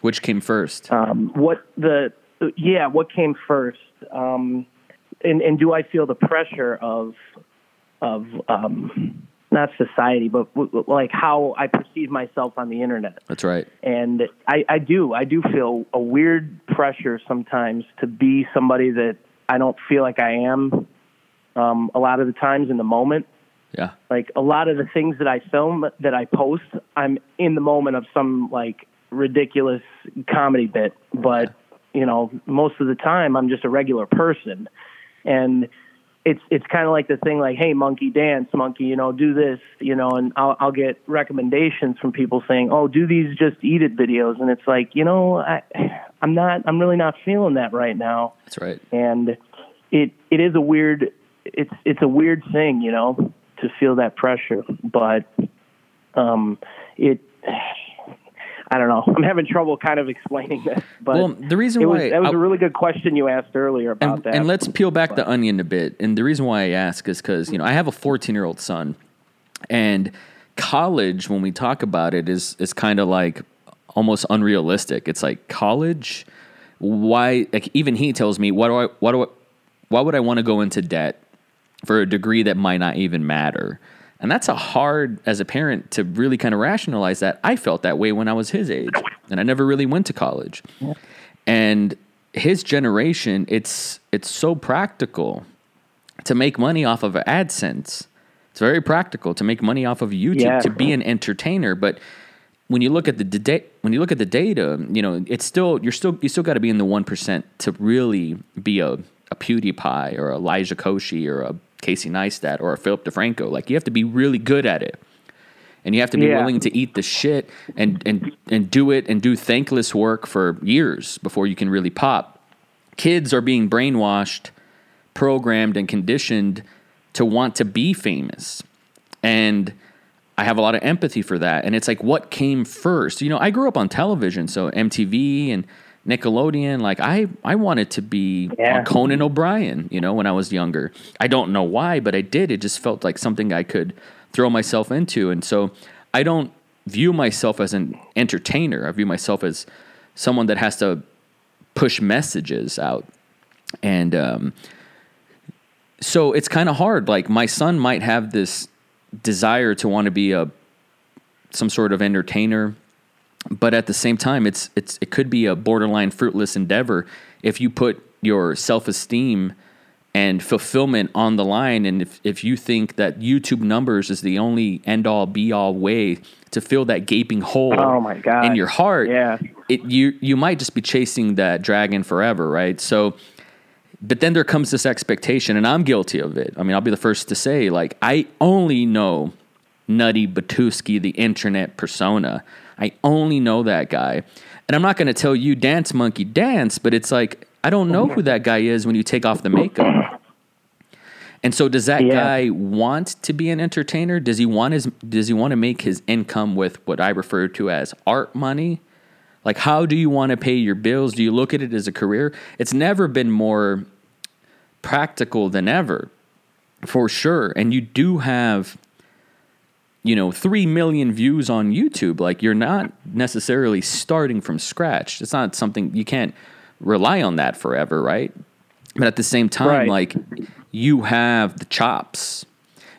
which came first? What came first? And do I feel the pressure of not society, but like how I perceive myself on the internet? That's right. And I do feel a weird pressure sometimes to be somebody that I don't feel like I am, a lot of the times in the moment. Yeah. Like a lot of the things that I film, that I post, I'm in the moment of some like ridiculous comedy bit, but you know, most of the time I'm just a regular person. And it's kind of like the thing like, hey, monkey dance, monkey, you know, do this, you know, and I'll get recommendations from people saying, oh, do these just eat it videos. And it's like, you know, I'm really not feeling that right now. That's right. And it is a weird, it's a weird thing, you know, to feel that pressure, but I don't know. I'm having trouble kind of explaining this, but well, the reason that was a really good question you asked earlier about that. And let's peel back the onion a bit. And the reason why I ask is because, you know, I have a 14-year-old son, and college, when we talk about it, is kind of like almost unrealistic. It's like college. Why? Like even he tells me, why would I want to go into debt for a degree that might not even matter? And that's a hard, as a parent, to really kind of rationalize that. I felt that way when I was his age, and I never really went to college. Yeah. And his generation, it's so practical to make money off of AdSense. It's very practical to make money off of YouTube, to be an entertainer. But when you look at the data, you know, it's still you still got to be in the 1% to really be a PewDiePie or Elijah Koshy or a Casey Neistat or a Philip DeFranco. Like, you have to be really good at it, and you have to be willing to eat the shit and do it and do thankless work for years before you can really pop. Kids are being brainwashed, programmed, and conditioned to want to be famous. And I have a lot of empathy for that. And it's like, what came first? You know, I grew up on television, so MTV and Nickelodeon. Like, I wanted to be on Conan O'Brien, you know, when I was younger. I don't know why, but I did. It just felt like something I could throw myself into. And so I don't view myself as an entertainer. I view myself as someone that has to push messages out. And so it's kind of hard. Like, my son might have this desire to want to be some sort of entertainer, but at the same time, it could be a borderline fruitless endeavor if you put your self-esteem and fulfillment on the line. And if you think that YouTube numbers is the only end-all, be-all way to fill that gaping hole in your heart, you might just be chasing that dragon forever, right? So, but then there comes this expectation, and I'm guilty of it. I mean, I'll be the first to say, like, I only know Nutty Batuski, the internet persona. I only know that guy. And I'm not going to tell you, dance, monkey, dance, but it's like, I don't know who that guy is when you take off the makeup. And so does that guy want to be an entertainer? Does he want to make his income with what I refer to as art money? Like, how do you want to pay your bills? Do you look at it as a career? It's never been more practical than ever, for sure. And you do have, you know, 3 million views on YouTube. Like, you're not necessarily starting from scratch. It's not something, you can't rely on that forever, right? But at the same time, like, you have the chops.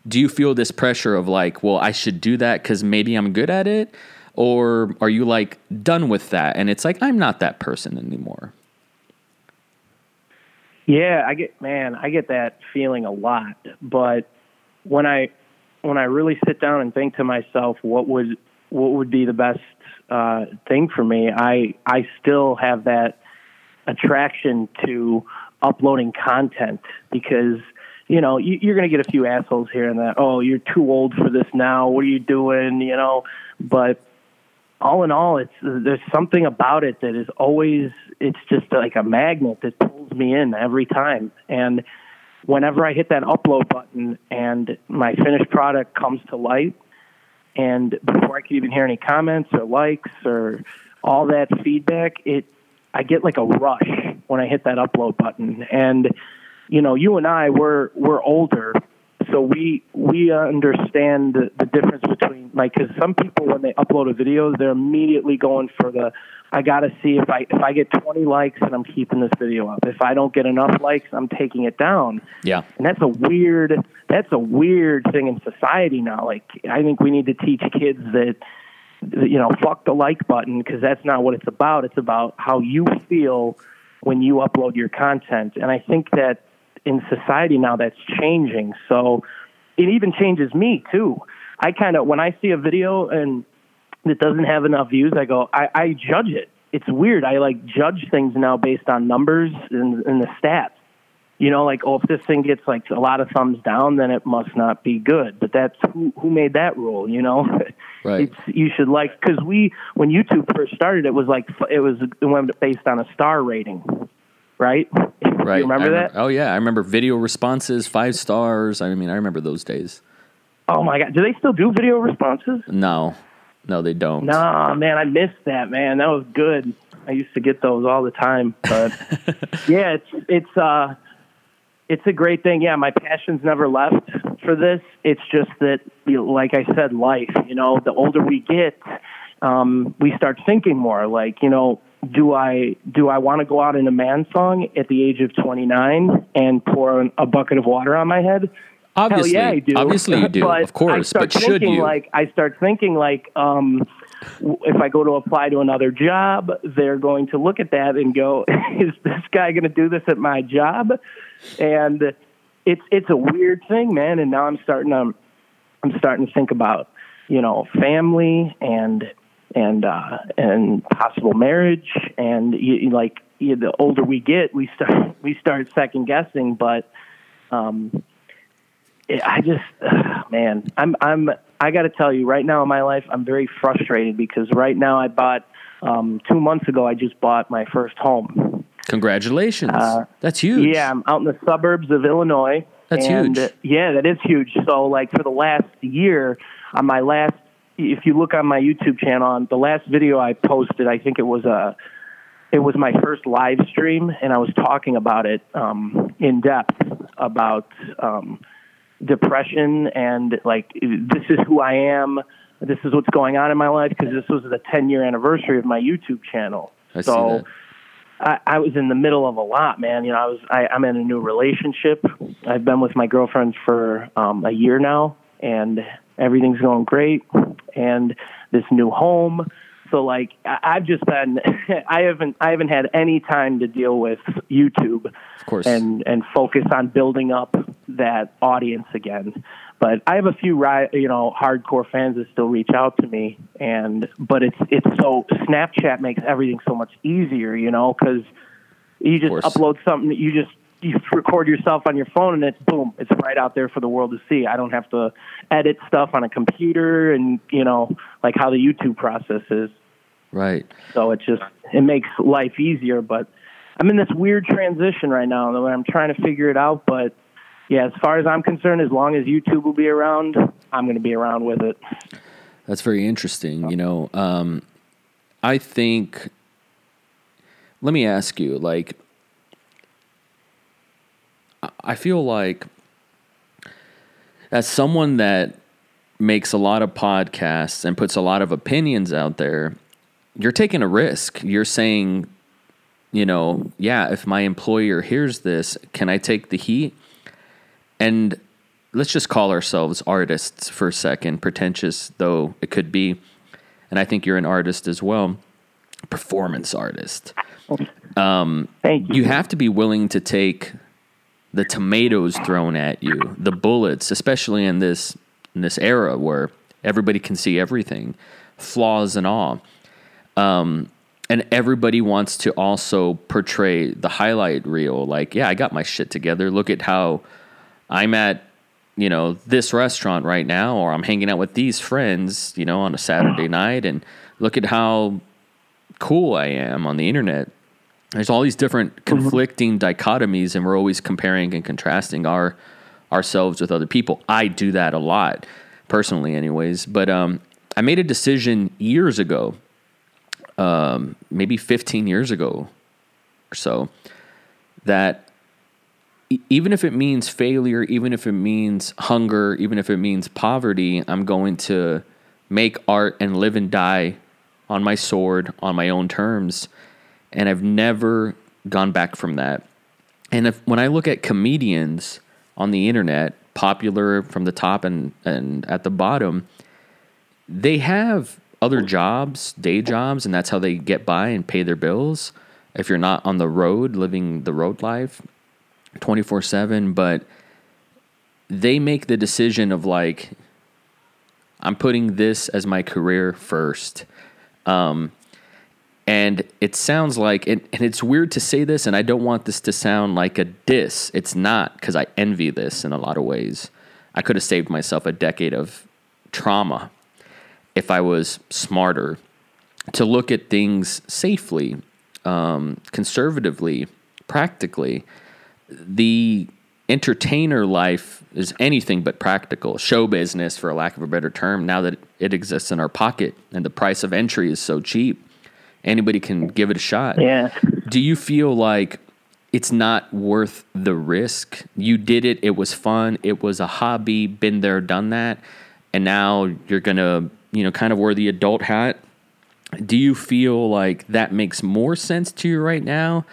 Do you feel this pressure of like, well, I should do that because maybe I'm good at it? Or are you like done with that? And it's like, I'm not that person anymore. Yeah, I get that feeling a lot. But when I really sit down and think to myself, what would be the best thing for me, I still have that attraction to uploading content, because, you know, you're going to get a few assholes here and that, oh, you're too old for this now, what are you doing, you know? But all in all, there's something about it that is always, it's just like a magnet that pulls me in every time. And whenever I hit that upload button and my finished product comes to light, and before I can even hear any comments or likes or all that feedback, I get like a rush when I hit that upload button. And, you know, you and I, we're older, so we understand the difference between, like, because some people, when they upload a video, they're immediately going for the, I got to see if I get 20 likes, and I'm keeping this video up. If I don't get enough likes, I'm taking it down. Yeah. And that's a weird thing in society now. Like, I think we need to teach kids that, you know, fuck the like button, because that's not what it's about. It's about how you feel when you upload your content. And I think that in society now, that's changing. So it even changes me too. I kind of, when I see a video and it doesn't have enough views, I go, I judge it. It's weird. I like judge things now based on numbers and the stats, you know, like, oh, if this thing gets like a lot of thumbs down, then it must not be good. But that's who made that rule, you know? Right. You should like, because when YouTube first started, it went based on a star rating. Right. You remember that? Oh, yeah. I remember video responses, 5 stars. I mean, I remember those days. Oh, my God. Do they still do video responses? No, they don't. Nah, man, I missed that, man. That was good. I used to get those all the time. But yeah, it's a great thing. Yeah, my passion's never left for this. It's just that, you know, like I said, life, you know, the older we get, we start thinking more like, you know, do I want to go out in a man thong at the age of 29 and pour a bucket of water on my head? Obviously, hell yeah, I do. Obviously you do, but of course. But should you? Like, I start thinking like, if I go to apply to another job, they're going to look at that and go, is this guy going to do this at my job? And it's a weird thing, man. And now I'm starting to think about, you know, family and possible marriage. And the older we get, we start second guessing, but, I got to tell you right now in my life, I'm very frustrated because right now I bought, 2 months ago, I just bought my first home. Congratulations. That's huge. Yeah. I'm out in the suburbs of Illinois. That's huge. Yeah, that is huge. So like for the last year on my last, if you look on my YouTube channel on the last video I posted, I think it was my first live stream and I was talking about it, in depth about, depression and like, this is who I am. This is what's going on in my life. Cause this was the 10-year anniversary of my YouTube channel. So I was in the middle of a lot, man. You know, I'm in a new relationship. I've been with my girlfriend for a year now and everything's going great. And this new home. So like, I haven't had any time to deal with YouTube, of course, and focus on building up that audience again. But I have a few, you know, hardcore fans that still reach out to me, but it's so Snapchat makes everything so much easier, you know, because you just upload something, you record yourself on your phone, and it's boom, it's right out there for the world to see. I don't have to edit stuff on a computer, and you know, like how the YouTube process is. Right. So it makes life easier. But I'm in this weird transition right now, and I'm trying to figure it out, but. Yeah, as far as I'm concerned, as long as YouTube will be around, I'm going to be around with it. That's very interesting. You know, I think, let me ask you, like, I feel like as someone that makes a lot of podcasts and puts a lot of opinions out there, you're taking a risk. You're saying, you know, yeah, if my employer hears this, can I take the heat? And let's just call ourselves artists for a second, pretentious though it could be. And I think you're an artist as well, performance artist. Thank you. You have to be willing to take the tomatoes thrown at you, the bullets, especially in this era where everybody can see everything, flaws and all. And everybody wants to also portray the highlight reel. Like, yeah, I got my shit together. Look at how I'm at, you know, this restaurant right now, or I'm hanging out with these friends, you know, on a Saturday night, and look at how cool I am on the internet. There's all these different conflicting dichotomies, and we're always comparing and contrasting ourselves with other people. I do that a lot, personally anyways. But I made a decision years ago, maybe 15 years ago or so, that even if it means failure, even if it means hunger, even if it means poverty, I'm going to make art and live and die on my sword, on my own terms. And I've never gone back from that. And when I look at comedians on the internet, popular from the top and at the bottom, they have other jobs, day jobs, and that's how they get by and pay their bills. If you're not on the road, living the road life 24/7, but they make the decision of like, I'm putting this as my career first. And it sounds like, and it's weird to say this, and I don't want this to sound like a diss. It's not, because I envy this in a lot of ways. I could have saved myself a decade of trauma if I was smarter to look at things safely, conservatively, practically. The entertainer life is anything but practical. Show business, for a lack of a better term, now that it exists in our pocket and the price of entry is so cheap, anybody can give it a shot. Yeah. Do you feel like it's not worth the risk? You did it. It was fun. It was a hobby. Been there, done that. And now you're going to, you know, kind of wear the adult hat Do you feel like that makes more sense to you right now?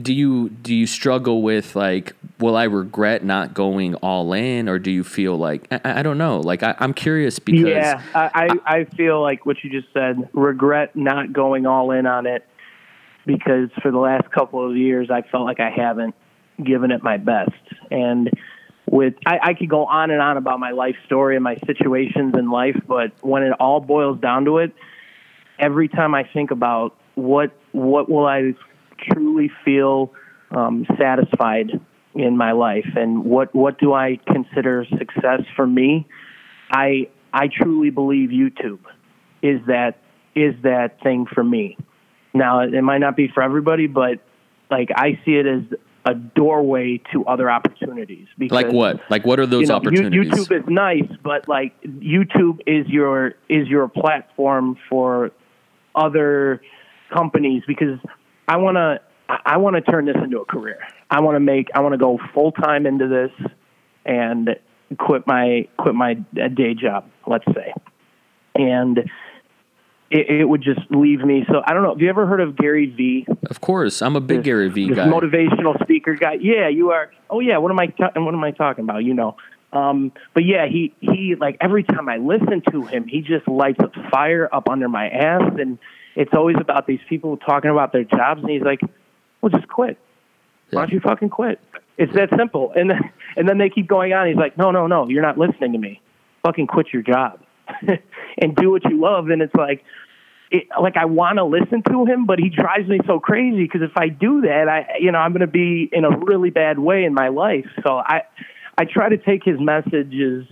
Do you struggle with like, will I regret not going all in, or do you feel like I don't know? Like I'm curious because I feel like what you just said, regret not going all in on it, because for the last couple of years I felt like I haven't given it my best. And with I could go on and on about my life story and my situations in life, but when it all boils down to it, every time I think about what will I truly feel satisfied in my life, and what do I consider success for me, I truly believe YouTube is that thing for me. Now, it might not be for everybody, but like I see it as a doorway to other opportunities. Because, Like what are those opportunities? YouTube is nice, but like YouTube is your platform for other companies, because I want to turn this into a career. I want to go full time into this and quit my day job, let's say. And it would just leave me. So I don't know. Have you ever heard of Gary Vee? Of course. I'm a big Gary Vee guy. Motivational speaker guy. Yeah, you are. Oh yeah. What am I talking about? You know? But yeah, he like every time I listen to him, he just lights up fire up under my ass. And it's always about these people talking about their jobs. And he's like, well, just quit. Why don't you fucking quit? It's that simple. And then they keep going on. He's like, no, you're not listening to me. Fucking quit your job and do what you love. And it's like, I want to listen to him, but he drives me so crazy, because if I do that, I'm going to be in a really bad way in my life. So I try to take his messages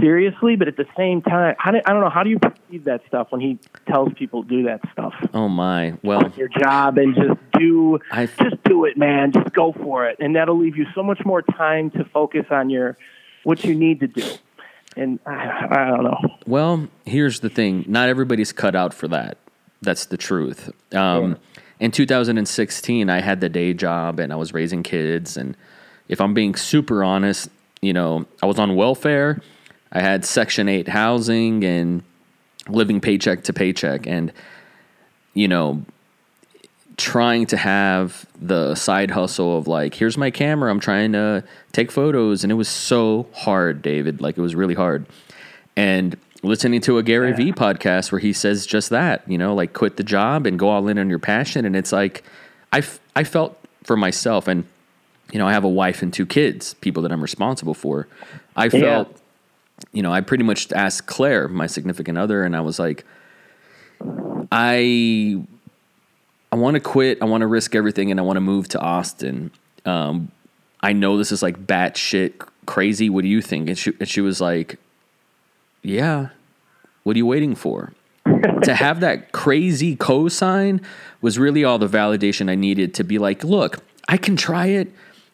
seriously, but at the same time, I don't know, how do you perceive that stuff when he tells people do that stuff? Oh my! Well, quit your job and just do it, man. Just go for it, and that'll leave you so much more time to focus on what you need to do. And I don't know. Well, here's the thing. Not everybody's cut out for that. That's the truth. In 2016, I had the day job and I was raising kids. And if I'm being super honest, I was on welfare. I had Section 8 housing and living paycheck to paycheck. And, trying to have the side hustle of like, here's my camera, I'm trying to take photos. And it was so hard, David, like it was really hard. And listening to a Gary Vee podcast where he says just that, like quit the job and go all in on your passion. And it's like, I felt for myself, and, I have a wife and two kids, people that I'm responsible for. I felt, I pretty much asked Claire, my significant other, and I was like, I want to quit. I want to risk everything, and I want to move to Austin. I know this is like batshit crazy. What do you think? And she was like, "Yeah, what are you waiting for?" To have that crazy cosign was really all the validation I needed to be like, "Look, I can try it,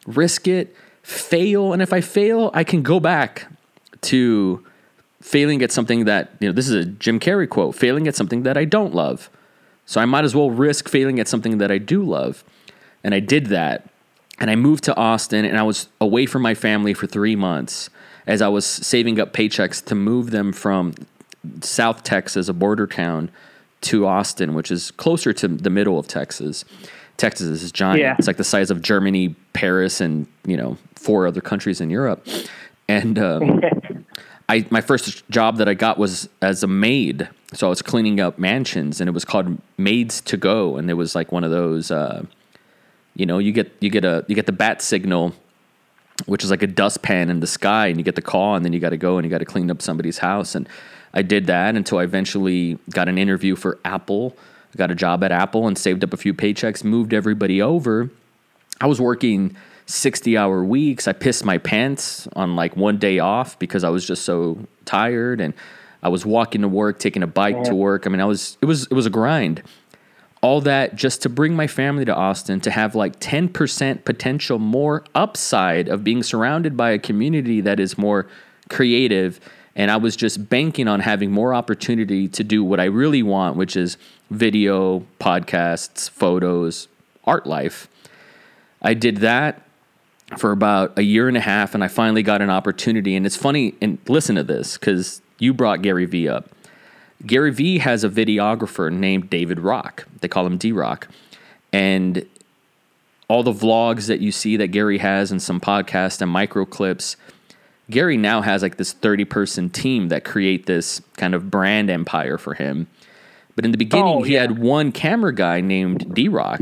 risk it, fail, and if I fail, I can go back to failing at something that This is a Jim Carrey quote: "Failing at something that I don't love." So I might as well risk failing at something that I do love. And I did that. And I moved to Austin, and I was away from my family for 3 months as I was saving up paychecks to move them from South Texas, a border town, to Austin, which is closer to the middle of Texas. Texas is giant. Yeah. It's like the size of Germany, Paris, and, 4 other countries in Europe. And my first job that I got was as a maid. So I was cleaning up mansions, and it was called Maids to Go. And it was like one of those, you get the bat signal, which is like a dustpan in the sky, and you get the call, and then you got to go and you got to clean up somebody's house. And I did that until I eventually got an interview for Apple. I got a job at Apple and saved up a few paychecks, moved everybody over. I was working 60-hour weeks. I pissed my pants on like one day off because I was just so tired, and I was walking to work, taking a bike to work. I mean, it was a grind. All that just to bring my family to Austin, to have like 10% potential more upside of being surrounded by a community that is more creative. And I was just banking on having more opportunity to do what I really want, which is video, podcasts, photos, art life. I did that for about a year and a half, and I finally got an opportunity. And it's funny, and listen to this, because you brought Gary Vee up. Gary Vee has a videographer named David Rock. They call him D Rock. And all the vlogs that you see that Gary has and some podcasts and micro clips, Gary now has like this 30-person team that create this kind of brand empire for him. But in the beginning, he had one camera guy named D Rock.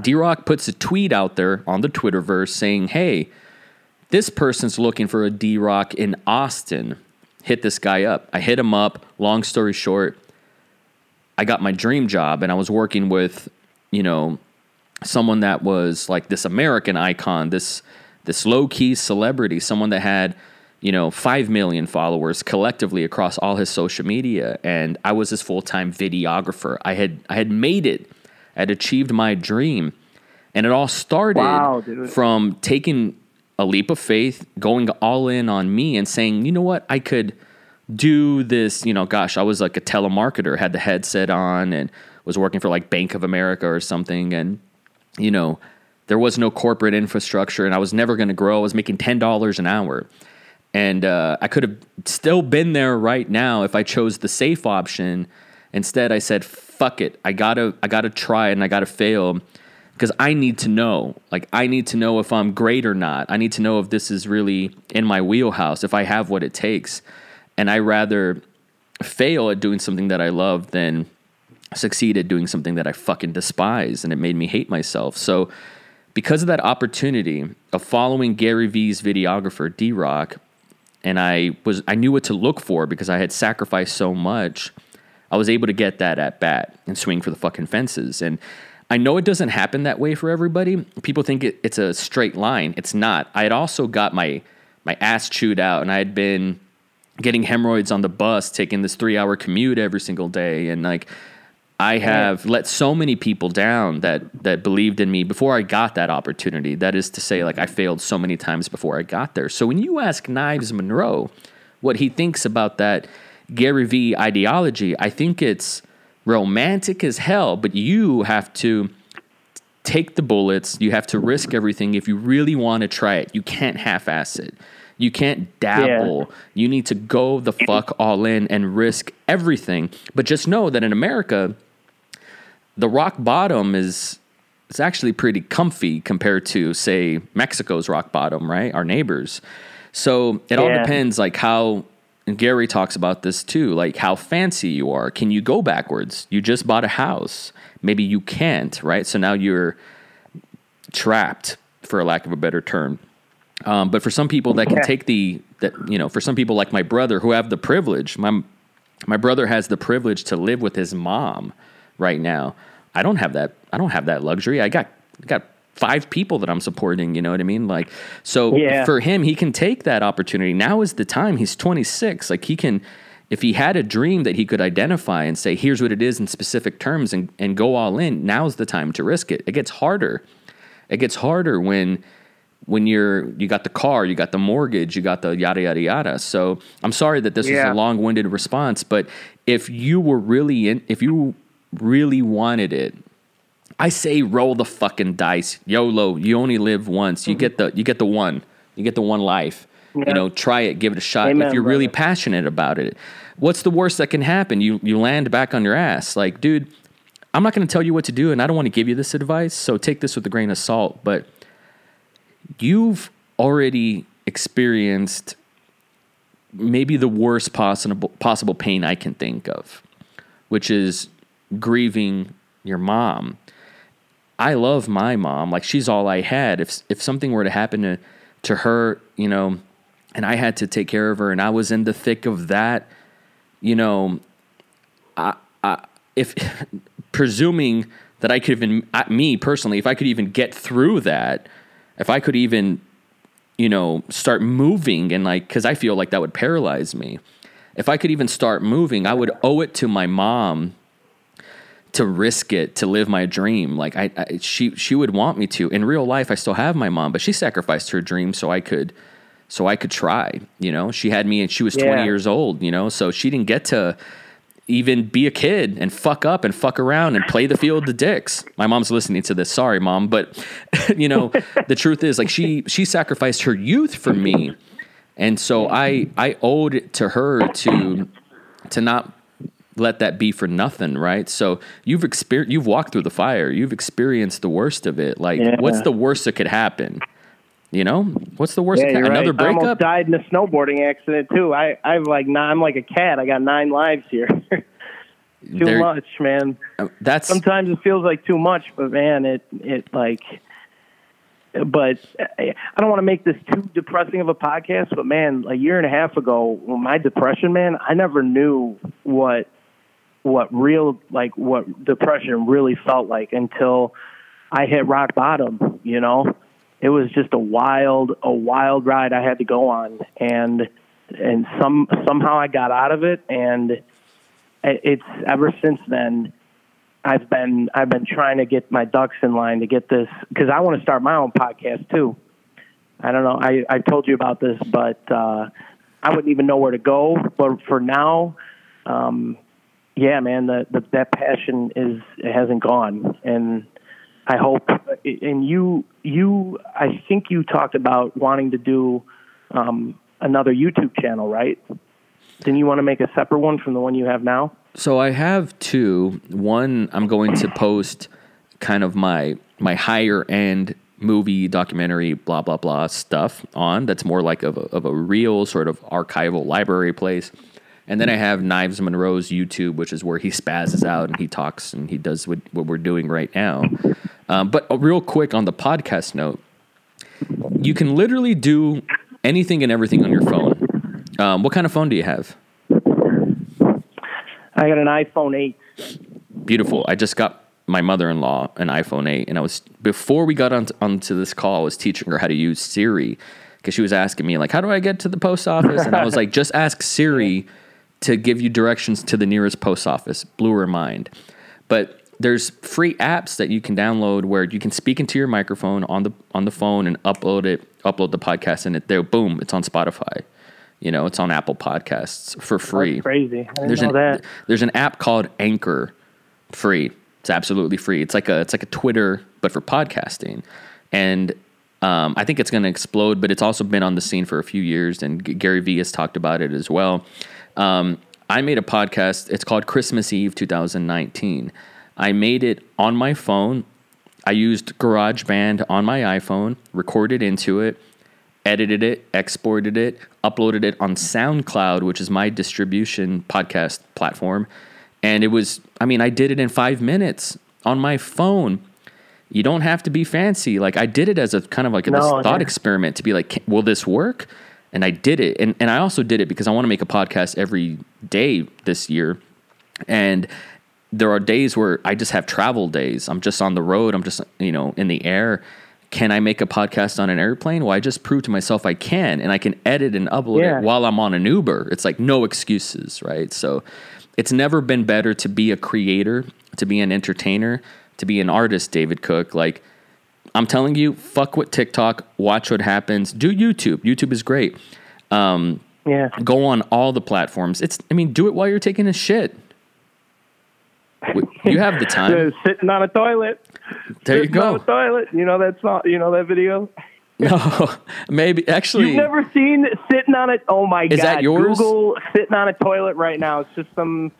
D Rock puts a tweet out there on the Twitterverse saying, hey, this person's looking for a D Rock in Austin. Hit this guy up. I hit him up. Long story short, I got my dream job, and I was working with, you know, someone that was like this American icon, this low-key celebrity, someone that had, you know, 5 million followers collectively across all his social media. And I was his full-time videographer. I had made it. I had achieved my dream. And it all started from taking a leap of faith, going all in on me and saying, you know what, I could do this. You know, gosh, I was like a telemarketer, had the headset on and was working for like Bank of America or something. And, you know, there was no corporate infrastructure and I was never going to grow. I was making $10 an hour. And I could have still been there right now if I chose the safe option. Instead, I said, fuck it. I gotta try and I gotta fail because I need to know. Like, I need to know if I'm great or not. I need to know if this is really in my wheelhouse, if I have what it takes. And I rather fail at doing something that I love than succeed at doing something that I fucking despise. And it made me hate myself. So because of that opportunity of following Gary Vee's videographer, D Rock, and I knew what to look for because I had sacrificed so much, I was able to get that at bat and swing for the fucking fences. And I know it doesn't happen that way for everybody. People think it's a straight line. It's not. I had also got my ass chewed out, and I had been getting hemorrhoids on the bus, taking this 3-hour commute every single day. And like, I have let so many people down that believed in me before I got that opportunity. That is to say, like, I failed so many times before I got there. So when you ask Knives Monroe what he thinks about that Gary Vee ideology, I think it's romantic as hell, but you have to take the bullets. You have to risk everything if you really want to try it. You can't half-ass it. You can't dabble. Yeah. You need to go the fuck all in and risk everything. But just know that in America, the rock bottom is actually pretty comfy compared to, say, Mexico's rock bottom, right? Our neighbors. So it all depends, like how, and Gary talks about this too, like how fancy you are. Can you go backwards? You just bought a house. Maybe you can't, right? So now you're trapped, for lack of a better term. But for some people that can take for some people like my brother who have the privilege, my brother has the privilege to live with his mom right now. I don't have that luxury. I got 5 people that I'm supporting, you know what I mean? Like, so for him, he can take that opportunity. Now is the time. He's 26. Like, he can, if he had a dream that he could identify and say, here's what it is in specific terms and go all in, now's the time to risk it. It gets harder. It gets harder when you got the car, you got the mortgage, you got the yada, yada, yada. So I'm sorry that this was a long-winded response, but if you really wanted it, I say roll the fucking dice. YOLO, you only live once. You get the one. You get the one life. Yeah. You know, try it, give it a shot. Amen, if you're really passionate about it, what's the worst that can happen? You land back on your ass. Like, dude, I'm not going to tell you what to do, and I don't want to give you this advice, so take this with a grain of salt, but you've already experienced maybe the worst possible pain I can think of, which is grieving your mom. I love my mom. Like, she's all I had. If something were to happen to her, you know, and I had to take care of her and I was in the thick of that, you know, if presuming that I could even, me personally, if I could even get through that, if I could even, you know, start moving and like, cause I feel like that would paralyze me. If I could even start moving, I would owe it to my mom to risk it, to live my dream. Like she would want me to. In real life, I still have my mom, but she sacrificed her dream so I could try, you know. She had me and she was 20 years old, you know, so she didn't get to even be a kid and fuck up and fuck around and play the field to dicks. My mom's listening to this. Sorry, mom. But you know, the truth is, like, she sacrificed her youth for me. And so I owed it to her to not let that be for nothing, right? So you've walked through the fire. You've experienced the worst of it. Like, what's the worst that could happen? You know, what's the worst? Another breakup. I almost died in a snowboarding accident too. I'm like a cat. I got 9 lives here. Much, man. That's sometimes it feels like too much, but man, but I don't want to make this too depressing of a podcast, but man, a year and a half ago, my depression, man, I never knew what depression really felt like until I hit rock bottom, you know. It was just a wild ride I had to go on, and somehow I got out of it, and it's ever since then I've been trying to get my ducks in line to get this, because I want to start my own podcast too. I don't know. I told you about this, but I wouldn't even know where to go. But for now, man, that passion hasn't gone, and I hope. And you, I think you talked about wanting to do another YouTube channel, right? Didn't you want to make a separate one from the one you have now? So I have 2. One, I'm going to post kind of my higher end movie, documentary, blah blah blah stuff on. That's more like of a real sort of archival library place. And then I have Knives Monroe's YouTube, which is where he spazzes out and he talks and he does what we're doing right now. But real quick on the podcast note, you can literally do anything and everything on your phone. What kind of phone do you have? I got an iPhone 8. Beautiful. I just got my mother-in-law an iPhone 8, and I was, before we got onto this call, I was teaching her how to use Siri, because she was asking me, like, how do I get to the post office? And I was like, just ask Siri to give you directions to the nearest post office. Blew her mind. But there's free apps that you can download where you can speak into your microphone on the phone and upload the podcast in it. There, boom, it's on Spotify. You know, it's on Apple Podcasts for free. That's crazy. There's an app called Anchor, free. It's absolutely free. It's like a Twitter, but for podcasting. And I think it's going to explode, but it's also been on the scene for a few years, and Gary Vee has talked about it as well. I made a podcast. It's called Christmas Eve 2019. I made it on my phone. I used GarageBand on my iPhone, recorded into it, edited it, exported it, uploaded it on SoundCloud, which is my distribution podcast platform. And I did it in 5 minutes on my phone. You don't have to be fancy. Like, I did it as a kind of like thought experiment to be like, will this work? And I did it. And I also did it because I want to make a podcast every day this year. And there are days where I just have travel days. I'm just on the road. I'm just, in the air. Can I make a podcast on an airplane? Well, I just proved to myself I can, and I can edit and upload it while I'm on an Uber. It's like no excuses, right? So it's never been better to be a creator, to be an entertainer, to be an artist, David Cook. Like, I'm telling you, fuck with TikTok, watch what happens, do YouTube. YouTube is great. Go on all the platforms. Do it while you're taking a shit. You have the time. Sitting on a toilet. There you go. On a toilet. You know that song? You know that video? No, maybe actually. You've never seen "Sitting on a"? Oh my god! Is that yours? Google "Sitting on a Toilet" right now. It's just some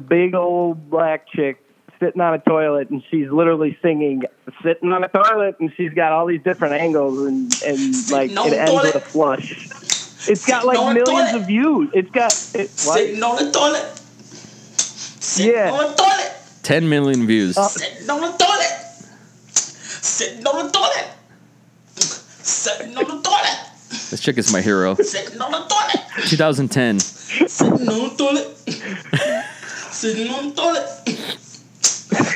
big old black chick sitting on a toilet, and she's literally singing "Sitting on a Toilet," and she's got all these different angles, and like it ends with a flush. It's got like millions of views. It's got sitting on a toilet. Sitting on the toilet. 10 million views. Sitting on the toilet. Sitting on the toilet. Sitting on the toilet. This chick is my hero. Sitting on the toilet. 2010. Sitting on the toilet. Sitting on the toilet.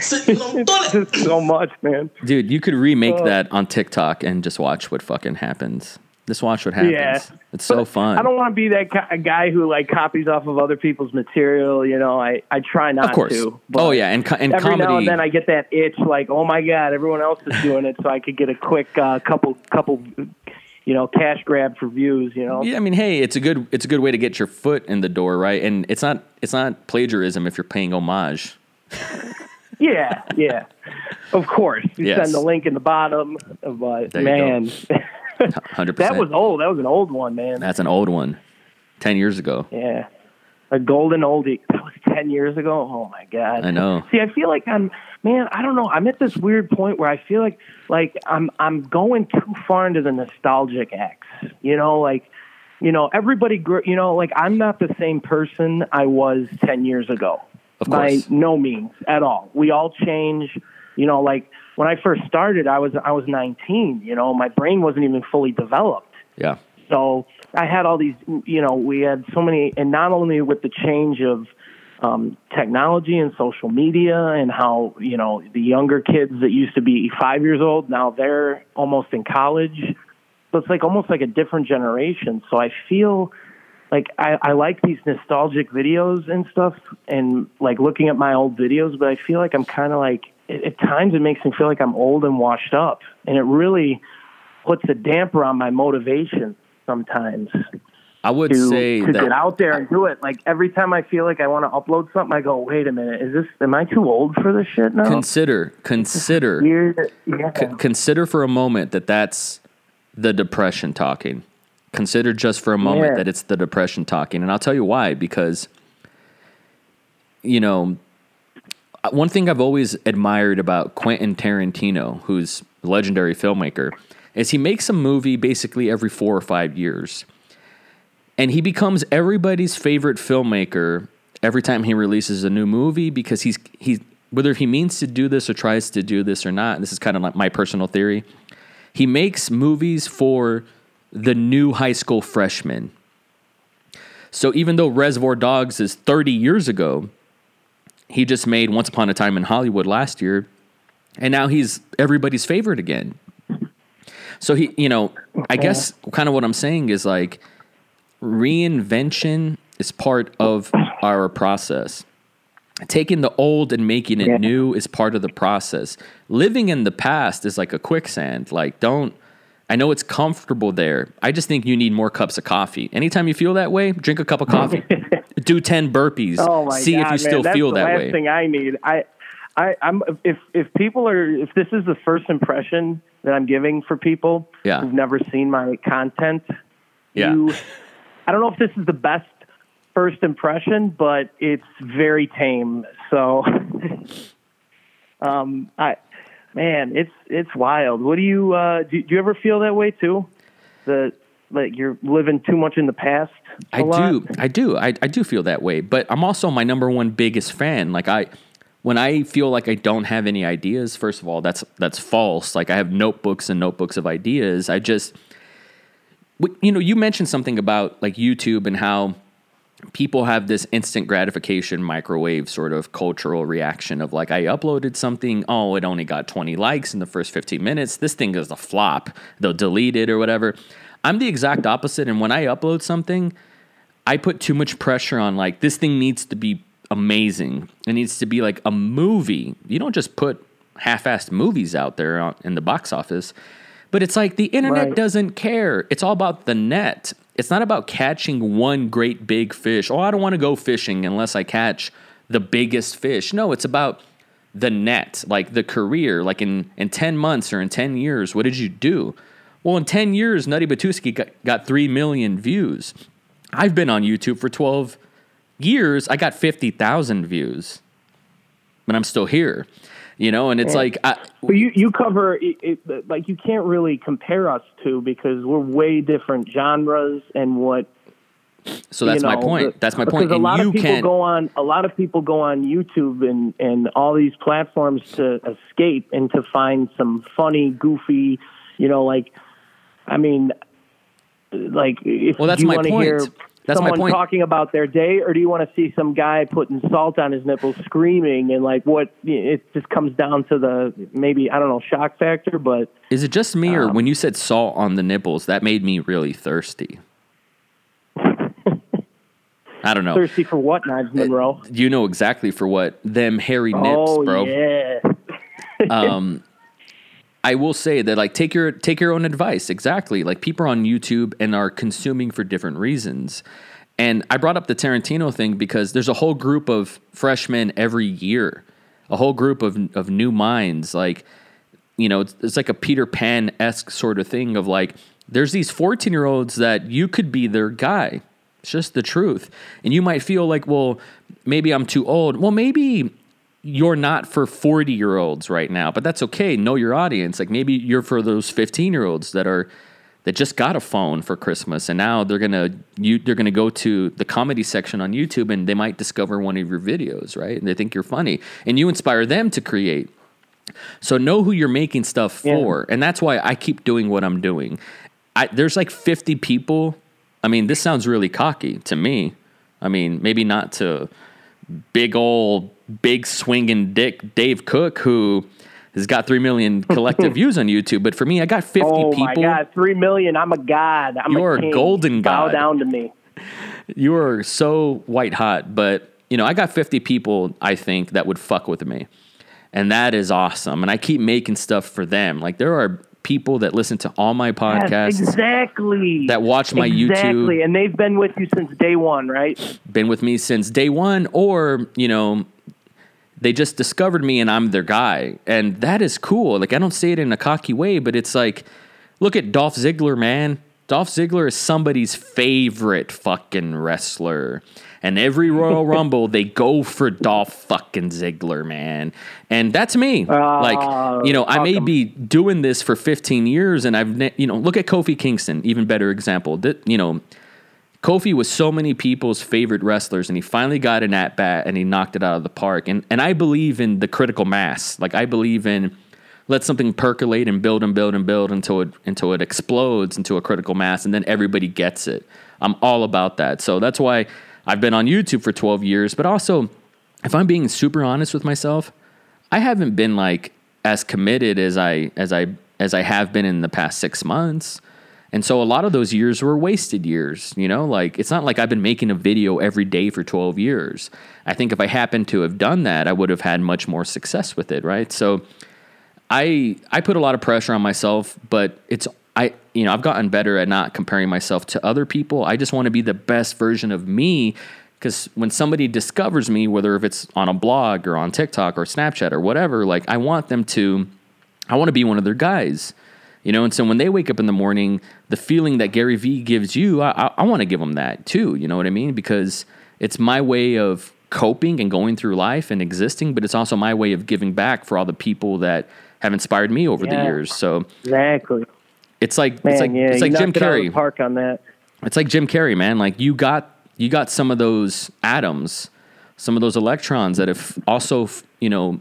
Sitting on the toilet. So much, man. Dude, you could remake that on TikTok and just watch what fucking happens. Just watch what happens. Yeah. It's so fun. I don't want to be that guy who like copies off of other people's material. You know, I try not to. Of course. To, but and every comedy. Now and then I get that itch, like, oh my god, everyone else is doing it, so I could get a quick couple, cash grab for views. You know. Yeah, hey, it's a good way to get your foot in the door, right? And it's not plagiarism if you're paying homage. yeah, of course. Send the link in the bottom, but man. 100%. That was old. That was an old one, man. That's an old one. 10 years ago. Yeah. A golden oldie. That was 10 years ago. Oh, my God. I know. See, I feel like I don't know. I'm at this weird point where I feel like I'm going too far into the nostalgic acts. Everybody grew, I'm not the same person I was 10 years ago. Of course. By no means at all. We all change. When I first started, I was 19, my brain wasn't even fully developed. Yeah. So I had all these, we had so many, and not only with the change of technology and social media and how, the younger kids that used to be 5 years old, now they're almost in college. So it's almost like a different generation. So I feel like I like these nostalgic videos and stuff and looking at my old videos, but I feel like I'm kind of at times it makes me feel like I'm old and washed up, and it really puts a damper on my motivation sometimes. I would say to get out there and do it. Every time I feel like I want to upload something, I go, wait a minute, am I too old for this shit now? Consider for a moment that that's the depression talking. Consider just for a moment that it's the depression talking. And I'll tell you why, because, one thing I've always admired about Quentin Tarantino, who's a legendary filmmaker, is he makes a movie basically every 4 or 5 years. And he becomes everybody's favorite filmmaker every time he releases a new movie, because he's whether he means to do this or tries to do this or not, and this is kind of like my personal theory, he makes movies for the new high school freshmen. So even though Reservoir Dogs is 30 years ago, he just made Once Upon a Time in Hollywood last year, and now he's everybody's favorite again. So he, I guess kind of what I'm saying is reinvention is part of our process. Taking the old and making it new is part of the process. Living in the past is like a quicksand. I know it's comfortable there. I just think you need more cups of coffee. Anytime you feel that way, drink a cup of coffee. Do 10 burpees. Feel that way. That's the last thing I need. I'm if people are, if this is the first impression that I'm giving for people who've never seen my content, I don't know if this is the best first impression, but it's very tame. So, it's wild. What do you do? You ever feel that way too? You're living too much in the past. I do feel that way. But I'm also my number one biggest fan. When I feel like I don't have any ideas, first of all, that's false. I have notebooks and notebooks of ideas. I just, you mentioned something about YouTube and how people have this instant gratification microwave sort of cultural reaction of I uploaded something, oh, it only got 20 likes in the first 15 minutes. This thing is a flop. They'll delete it or whatever. I'm the exact opposite, and when I upload something, I put too much pressure on this thing needs to be amazing. It needs to be like a movie. You don't just put half-assed movies out there in the box office, but it's the internet doesn't care. It's all about the net. It's not about catching one great big fish. Oh, I don't want to go fishing unless I catch the biggest fish. No, it's about the net, the career, in 10 months or in 10 years, what did you do? Well, in 10 years, Nutty Batuski got 3 million views. I've been on YouTube for 12 years. I got 50,000 views, but I'm still here, and it's But you cover, you can't really compare us to, because we're way different genres and what... So that's my point. That's my point. And a lot of people go on YouTube and all these platforms to escape and to find some funny, goofy... do you want to hear someone talking about their day, or do you want to see some guy putting salt on his nipples screaming and what? It just comes down to the shock factor. But is it just me, or when you said salt on the nipples, that made me really thirsty? I don't know. Thirsty for what, Knives Monroe? You know exactly for what. Them hairy nips, bro. Oh yeah. I will say that take your own advice. Exactly. People are on YouTube and are consuming for different reasons. And I brought up the Tarantino thing because there's a whole group of freshmen every year, a whole group of new minds. It's like a Peter Pan-esque sort of thing of there's these 14-year-olds that you could be their guy. It's just the truth. And you might feel like, well, maybe I'm too old. Well, maybe you're not for 40-year-olds right now, but that's okay. Know your audience. Like maybe you're for those 15-year-olds that just got a phone for Christmas, and now they're gonna go to the comedy section on YouTube, and they might discover one of your videos, right? And they think you're funny, and you inspire them to create. So know who you're making stuff for, and that's why I keep doing what I'm doing. There's like 50 people. I mean, this sounds really cocky to me. I mean, maybe not to big swinging dick Dave Cook, who has got 3 million collective views on YouTube, but for me, I got 50 people. Oh my God, 3 million, I'm a god. You're a golden god. Bow down to me. You are so white hot, but you know, I got 50 people, I think, that would fuck with me, and that is awesome, and I keep making stuff for them. Like, there are people that listen to all my podcasts. Yes, exactly. That watch my YouTube. Exactly, and they've been with you since day one, right? Been with me since day one, or, you know, they just discovered me and I'm their guy. And that is cool. Like, I don't say it in a cocky way, but it's like, look at Dolph Ziggler, man. Dolph Ziggler is somebody's favorite fucking wrestler. And every Royal Rumble, they go for Dolph fucking Ziggler, man. And that's me. Like, you know, I may be doing this for 15 years and look at Kofi Kingston, even better example. You know, Kofi was so many people's favorite wrestlers, and he finally got an at-bat, and he knocked it out of the park. And I believe in the critical mass. Like, I believe in let something percolate and build and build and build until it explodes into a critical mass, and then everybody gets it. I'm all about that. So that's why I've been on YouTube for 12 years. But also, if I'm being super honest with myself, I haven't been, like, as committed as I have been in the past 6 months. And so a lot of those years were wasted years, you know, like, it's not like I've been making a video every day for 12 years. I think if I happened to have done that, I would have had much more success with it. Right. So I put a lot of pressure on myself, but I've gotten better at not comparing myself to other people. I just want to be the best version of me, because when somebody discovers me, whether if it's on a blog or on TikTok or Snapchat or whatever, like, I want to be one of their guys. You know, and so when they wake up in the morning, the feeling that Gary Vee gives you, I want to give them that too. You know what I mean? Because it's my way of coping and going through life and existing, but it's also my way of giving back for all the people that have inspired me over the years. So exactly, it's like Jim Carrey. Park on that. It's like Jim Carrey, man. Like, you got some of those atoms, some of those electrons that have also, you know,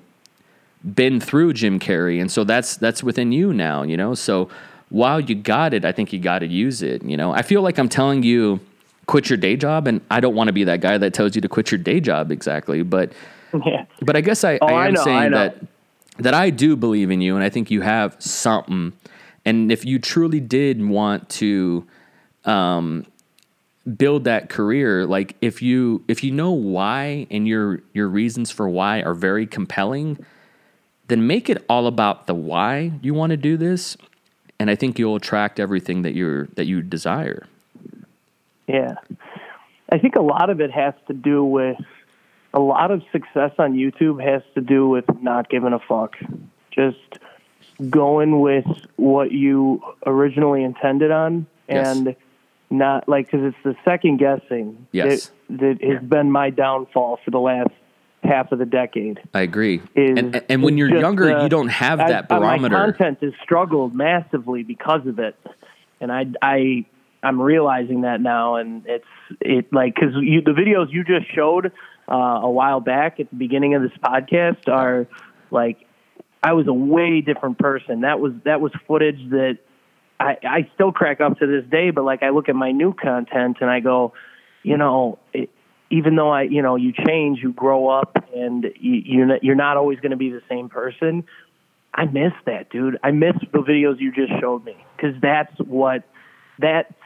been through Jim Carrey, and so that's within you now, you know. So while you got it, I think you got to use it, you know. I feel like I'm telling you, quit your day job, and I don't want to be that guy that tells you to quit your day job exactly, but I guess I am saying that I do believe in you, and I think you have something. And if you truly did want to build that career, like, if you know why, and your reasons for why are very compelling, then make it all about the why you want to do this, and I think you'll attract everything that you desire. Yeah. I think a lot of it has to do with, a lot of success on YouTube has to do with not giving a fuck. Just going with what you originally intended on, and not, like, because it's the second guessing that has been my downfall for the last half of the decade. I agree. And when you're younger, you don't have that barometer. My content has struggled massively because of it, and I'm realizing that now. And it's like, because the videos you just showed a while back at the beginning of this podcast are like, I was a way different person. That was footage that I still crack up to this day. But, like, I look at my new content and I go, you know, even though you change, you grow up, and you're not always going to be the same person. I miss that, dude. I miss the videos you just showed me, because that's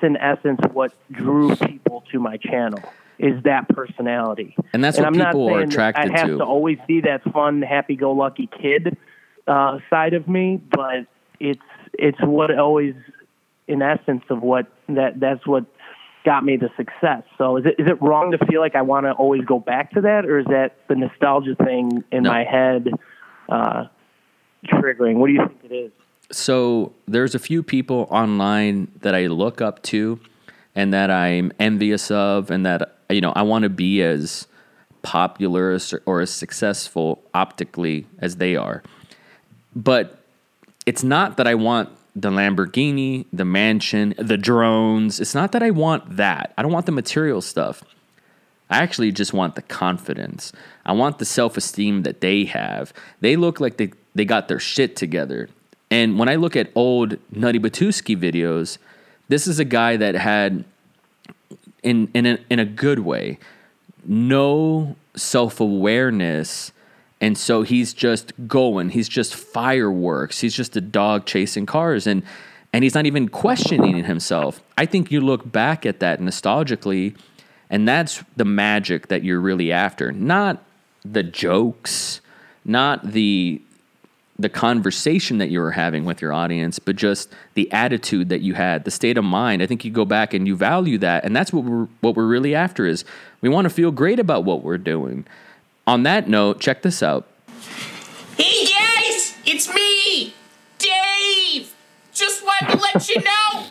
in essence what drew people to my channel, is that personality. And that's what people are attracted to. I have to always be that fun, happy-go-lucky kid side of me, but it's what always, in essence, of what that's what got me the success. So is it wrong to feel like I want to always go back to that, or is that the nostalgia thing in my head triggering? What do you think it is? So there's a few people online that I look up to and that I'm envious of, and that, you know, I want to be as popular or as successful optically as they are. But it's not that I want the Lamborghini, the mansion, the drones. It's not that I want that. I don't want the material stuff. I actually just want the confidence. I want the self-esteem that they have. They look like they got their shit together. And when I look at old Nutty Batuski videos, this is a guy that had, in a good way, no self-awareness. And so he's just going. He's just fireworks. He's just a dog chasing cars. And he's not even questioning himself. I think you look back at that nostalgically, and that's the magic that you're really after. Not the jokes, not the conversation that you were having with your audience, but just the attitude that you had, the state of mind. I think you go back and you value that, and that's what we're really after is we want to feel great about what we're doing. On that note, check this out. Hey guys, it's me, Dave. Just wanted to let you know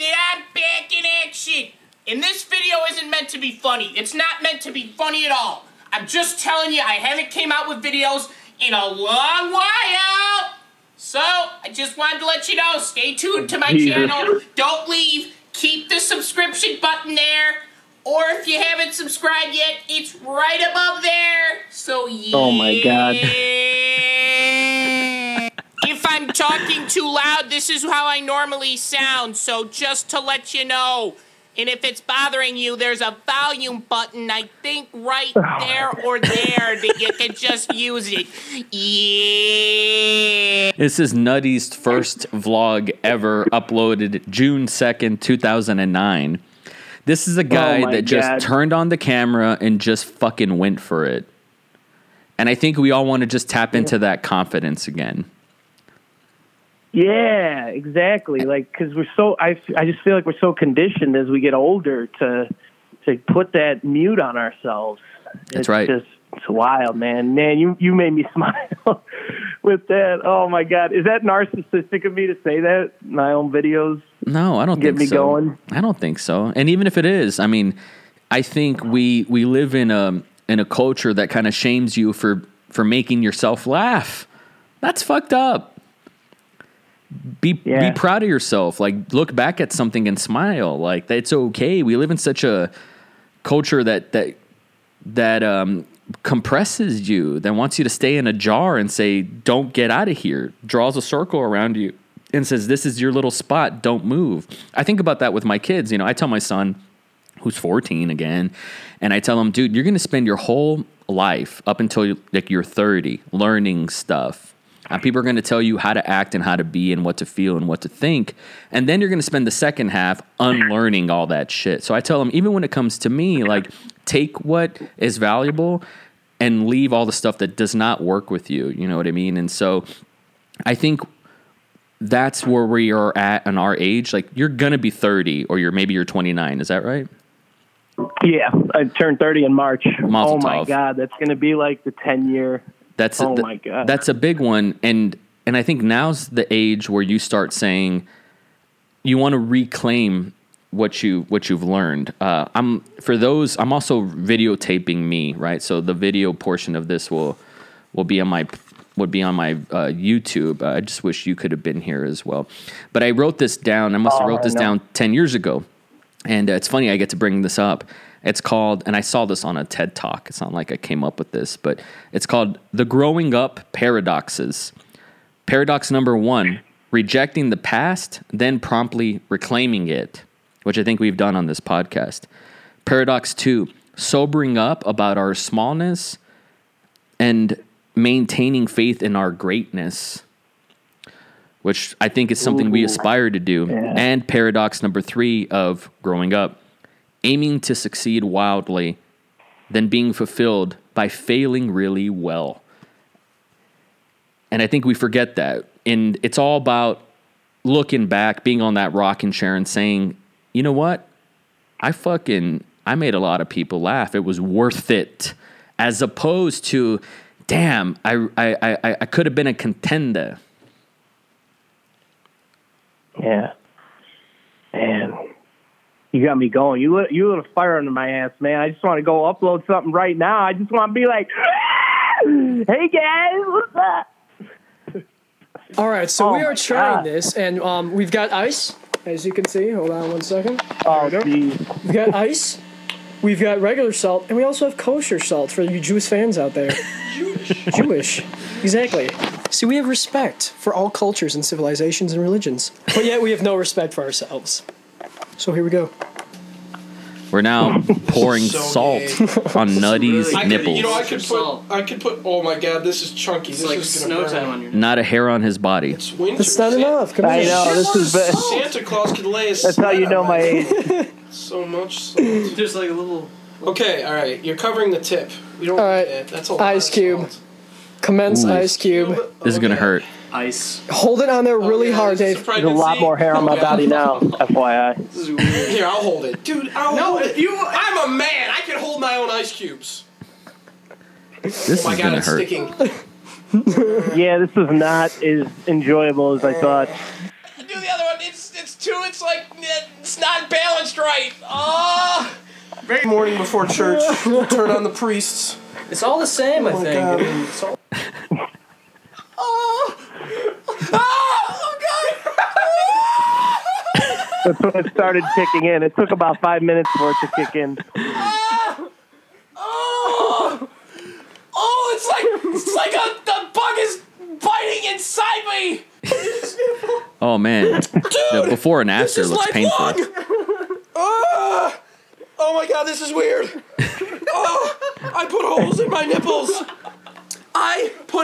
that I'm back in action. And this video isn't meant to be funny. It's not meant to be funny at all. I'm just telling you, I haven't came out with videos in a long while. So, I just wanted to let you know, stay tuned to my channel. Don't leave. Keep the subscription button there. Or if you haven't subscribed yet, it's right above there. So, yeah. Oh, my God. If I'm talking too loud, this is how I normally sound. So, just to let you know. And if it's bothering you, there's a volume button, I think, right there or there that you can just use it. Yeah. This is Nutty's first vlog ever, uploaded June 2nd, 2009. This is a guy that just turned on the camera and just fucking went for it. And I think we all want to just tap into that confidence again. Yeah, exactly. Like, because we're so, I just feel like we're so conditioned as we get older to put that mute on ourselves. That's right. It's wild, man. Man, you made me smile with that. Oh my God, is that narcissistic of me to say that in my own videos? No, I don't think so. Get me going. I don't think so. And even if it is, I mean, I think we live in a culture that kind of shames you for making yourself laugh. That's fucked up. Be proud of yourself. Like, look back at something and smile. Like, that's okay. We live in such a culture that compresses you, that wants you to stay in a jar and say, "Don't get out of here." Draws a circle around you and says, "This is your little spot. Don't move." I think about that with my kids. You know, I tell my son, who's 14 again, and I tell him, "Dude, you're going to spend your whole life up until like you're 30 learning stuff." People are going to tell you how to act and how to be and what to feel and what to think. And then you're going to spend the second half unlearning all that shit. So I tell them, even when it comes to me, like, take what is valuable and leave all the stuff that does not work with you. You know what I mean? And so I think that's where we are at in our age. Like, you're going to be 30 or maybe you're 29. Is that right? Yeah. I turned 30 in March. Mazel tov. My God. That's going to be like the 10-year. My God. That's a big one, and I think now's the age where you start saying you want to reclaim what you've learned. I'm also videotaping me, right? So the video portion of this will be on my YouTube. I just wish you could have been here as well. But I wrote this down. I must have wrote this down 10 years ago, and it's funny I get to bring this up. It's called, and I saw this on a TED Talk. It's not like I came up with this, but it's called The Growing Up Paradoxes. Paradox number 1, rejecting the past, then promptly reclaiming it, which I think we've done on this podcast. Paradox 2, sobering up about our smallness and maintaining faith in our greatness, which I think is something we aspire to do. Yeah. And paradox number 3 of growing up. Aiming to succeed wildly, then being fulfilled by failing really well. And I think we forget that. And it's all about looking back, being on that rocking chair and saying, you know what? I made a lot of people laugh. It was worth it. As opposed to, damn, I could have been a contender. Yeah. Man. You got me going. You lit a fire under my ass, man. I just want to go upload something right now. I just want to be like, hey, guys, what's up? All right, so we are trying this, and we've got ice, as you can see. Hold on one second. Oh, geez. We've got ice. We've got regular salt, and we also have kosher salt for you Jewish fans out there. Jewish. Exactly. See, we have respect for all cultures and civilizations and religions, but yet we have no respect for ourselves. So here we go. We're now pouring salt on Nutty's nipples. I could put. Oh my God, this is chunky. It's this is snow time on your. Not a hair on his body. It's winter. That's not enough. Come I know this is. Santa Claus could lay a. That's how you know my age. So much salt. There's like a little. Okay, all right. You're covering the tip. You don't. All right. That's a lot. Ice cube. Commence. Ooh. Ice cube. Oh, this is gonna hurt. Ice. Hold it on there really hard, Dave. There's a lot more hair on my body now, FYI. This is weird. Here, I'll hold it. Dude, I'll hold it. I'm a man. I can hold my own ice cubes. This is going to hurt. Sticking. Yeah, this is not as enjoyable as I thought. Do the other one. It's not balanced right. Morning before church. Turn on the priests. It's all the same, I think. God. I mean, it's all... That's when it started kicking in. It took about 5 minutes for it to kick in. It's like the bug is biting inside me. Oh man, dude, the before and after looks painful. Oh my God, this is weird. I put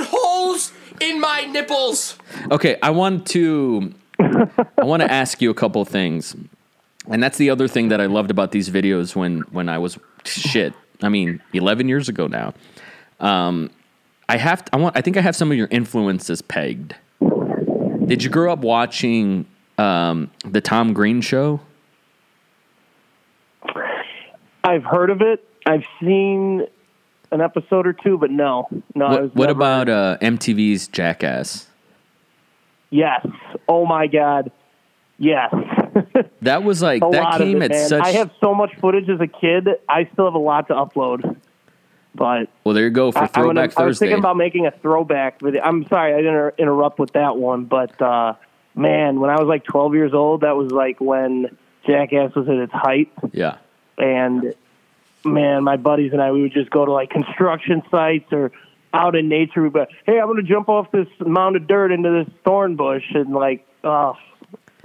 holes in my nipples. Okay, I want to ask you a couple things. And that's the other thing that I loved about these videos when I was 11 years ago now. I think I have some of your influences pegged. Did you grow up watching the Tom Green Show? I've heard of it. I've seen an episode or two, but no. What about MTV's Jackass? Yes. Oh my God. Yes. That was like that came at such. I have so much footage as a kid. I still have a lot to upload. But well, there you go for Throwback Thursday. I was thinking about making a throwback video. I'm sorry I didn't interrupt with that one, but man, when I was like 12 years old, that was like when Jackass was at its height. Yeah. And man, my buddies and I, we would just go to like construction sites or out in nature. We'd be like, hey, I'm going to jump off this mound of dirt into this thorn bush. And like, oh,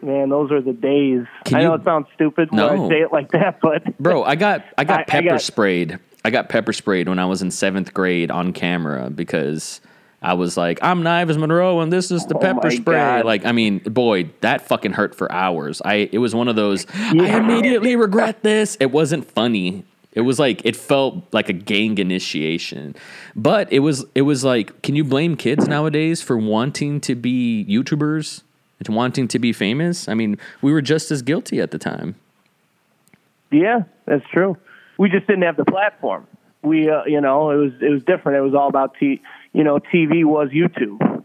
man, those are the days. I know it sounds stupid when I say it like that, but. Bro, I got pepper sprayed. I got pepper sprayed when I was in 7th grade on camera because I was like, I'm Knives Monroe and this is the pepper spray. God. Like, I mean, boy, that fucking hurt for hours. It was one of those, yeah. I immediately regret this. It wasn't funny. It was like, it felt like a gang initiation, but it was like, can you blame kids nowadays for wanting to be YouTubers and wanting to be famous? I mean, we were just as guilty at the time. Yeah, that's true. We just didn't have the platform. We, it was different. It was all about TV was YouTube,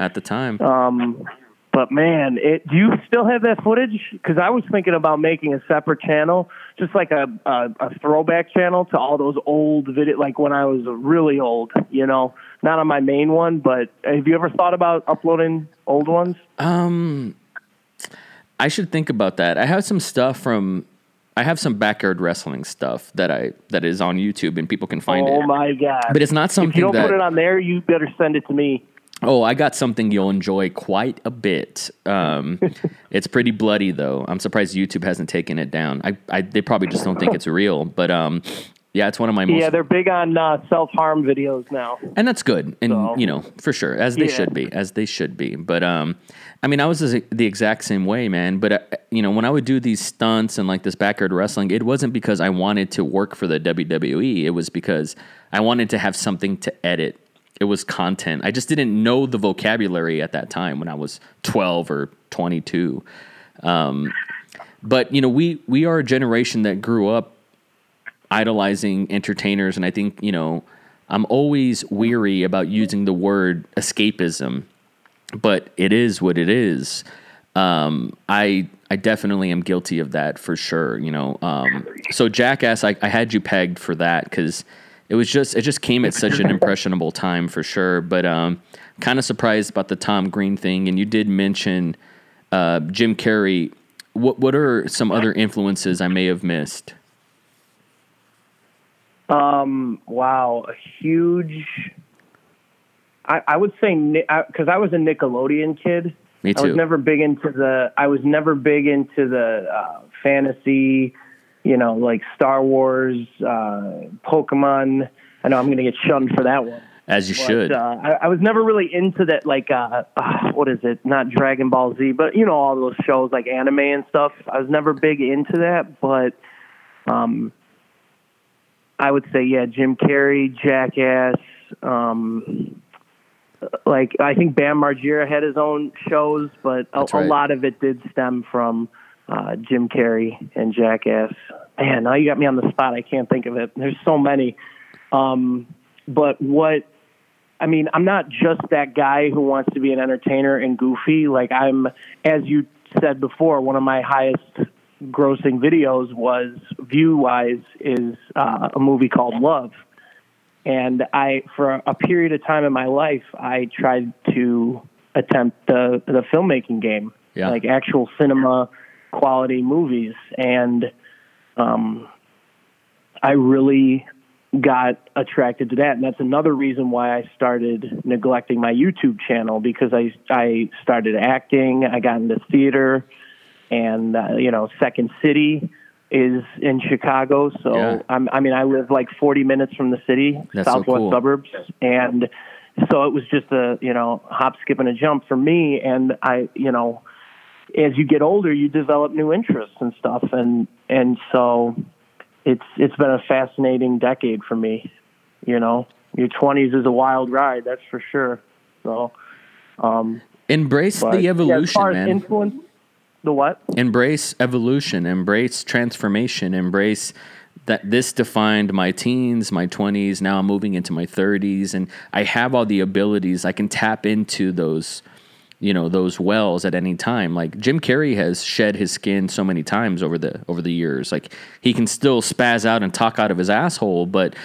at the time. But man, do you still have that footage? Because I was thinking about making a separate channel, just like a throwback channel to all those old videos, like when I was really old, not on my main one, but have you ever thought about uploading old ones? I should think about that. I have some stuff I have some backyard wrestling stuff that is on YouTube and people can find it. Oh my God. But it's not something that... If you don't put it on there, you better send it to me. Oh, I got something you'll enjoy quite a bit. It's pretty bloody, though. I'm surprised YouTube hasn't taken it down. They probably just don't think it's real. But, yeah, it's one of my most... Yeah, they're big on self-harm videos now. And that's good. And, for sure, as they should be. But, I was the exact same way, man. But, when I would do these stunts and, like, this backyard wrestling, it wasn't because I wanted to work for the WWE. It was because I wanted to have something to edit. It was content. I just didn't know the vocabulary at that time when I was 12 or 22. But, we are a generation that grew up idolizing entertainers. And I think, I'm always weary about using the word escapism, but it is what it is. I definitely am guilty of that for sure. You know, so Jackass, I had you pegged for that because it just came at such an impressionable time for sure. But kind of surprised about the Tom Green thing, and you did mention Jim Carrey. What are some other influences I may have missed? Wow, a huge. I would say because I was a Nickelodeon kid. Me too. I was never big into the fantasy, you know, like Star Wars, Pokemon. I know I'm going to get shunned for that one. As you should. I was never really into that, like, what is it? Not Dragon Ball Z, but, you know, all those shows like anime and stuff. I was never big into that, but I would say, yeah, Jim Carrey, Jackass, like, I think Bam Margera had his own shows, but a lot of it did stem from Jim Carrey and Jackass. Man, now you got me on the spot. I can't think of it. There's so many. But I'm not just that guy who wants to be an entertainer and goofy. Like, I'm, as you said before, one of my highest grossing videos was, view-wise, is a movie called Love. And I, for a period of time in my life, I tried to attempt the filmmaking game, like actual cinema quality movies. And I really got attracted to that. And that's another reason why I started neglecting my YouTube channel, because I started acting, I got into theater, and, you know, Second City is in Chicago, so yeah. I live like 40 minutes from the city, that's southwest so cool. suburbs, and so it was just a, you know, hop, skip, and a jump for me. And I, you know, as you get older, you develop new interests and stuff, and so it's been a fascinating decade for me. You know, your 20s is a wild ride, that's for sure. So, embrace the evolution, as far man. As influence, the what? Embrace evolution, embrace transformation, embrace that this defined my teens, my 20s, now I'm moving into my 30s, and I have all the abilities. I can tap into those, you know, those wells at any time. Like Jim Carrey has shed his skin so many times over the years. Like he can still spaz out and talk out of his asshole, but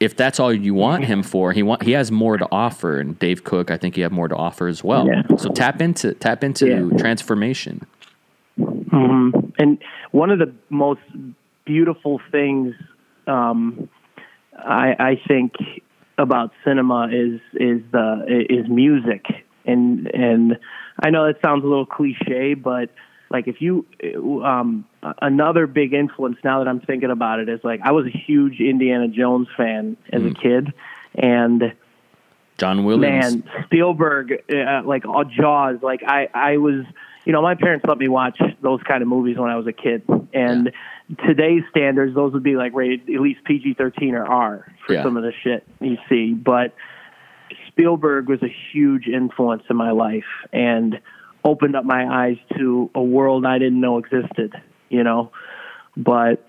if that's all you want him for, he has more to offer. And Dave Cook, I think you have more to offer as well. Yeah. So tap into transformation. Mm-hmm. And one of the most beautiful things I think about cinema is music, and I know that sounds a little cliche, but like if you another big influence, now that I'm thinking about it, is like I was a huge Indiana Jones fan as a kid, and John Williams, man, Spielberg, like all Jaws, like I was. You know, my parents let me watch those kind of movies when I was a kid. And today's standards, those would be like rated at least PG-13 or R for some of the shit you see. But Spielberg was a huge influence in my life and opened up my eyes to a world I didn't know existed, you know. But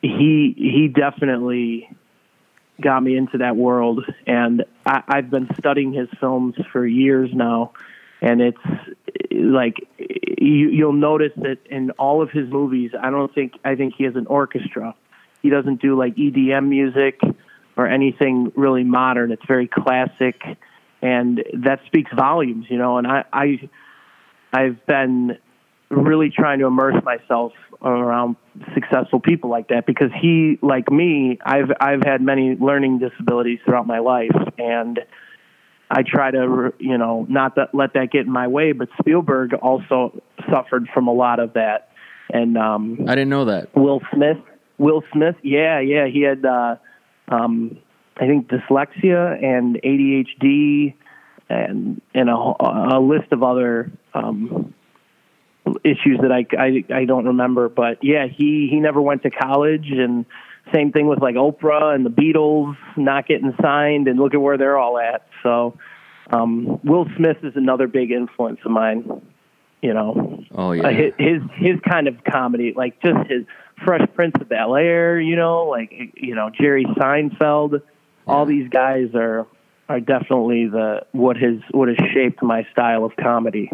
he definitely got me into that world. And I've been studying his films for years now. And it's like you'll notice that in all of his movies, I think he has an orchestra. He doesn't do like EDM music or anything really modern. It's very classic, and that speaks volumes, you know. And I've been really trying to immerse myself around successful people like that, because he, like me, I've had many learning disabilities throughout my life, and I try to, you know, not that let that get in my way, but Spielberg also suffered from a lot of that. And I didn't know that. Will Smith, yeah, he had, I think, dyslexia and ADHD and a list of other issues that I don't remember. But, yeah, he never went to college, and same thing with like Oprah and the Beatles not getting signed, and look at where they're all at. So Will Smith is another big influence of mine, you know. Oh yeah, his kind of comedy, like just his Fresh Prince of Bel-Air, you know, like, you know, Jerry Seinfeld. All these guys are definitely what has shaped my style of comedy.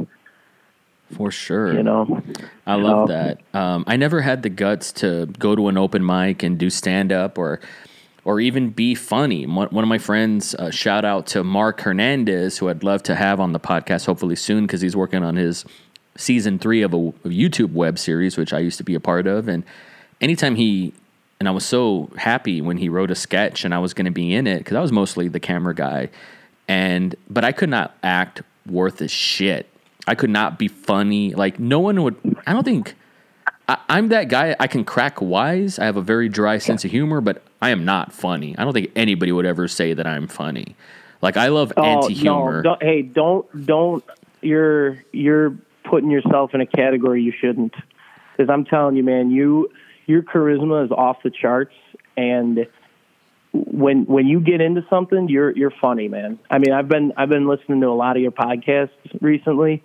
For sure. You know? I love that. I never had the guts to go to an open mic and do stand-up or even be funny. One of my friends, shout out to Mark Hernandez, who I'd love to have on the podcast hopefully soon because he's working on his season 3 of a YouTube web series, which I used to be a part of. And anytime I was so happy when he wrote a sketch and I was going to be in it because I was mostly the camera guy. But I could not act worth a shit. I could not be funny. Like, no one would. I don't think I'm that guy. I can crack wise. I have a very dry sense of humor, but I am not funny. I don't think anybody would ever say that I'm funny. Like, I love anti-humor. No, hey, don't. You're putting yourself in a category you shouldn't. Because I'm telling you, man, your charisma is off the charts, and when you get into something, you're funny, man. I mean, I've been listening to a lot of your podcasts recently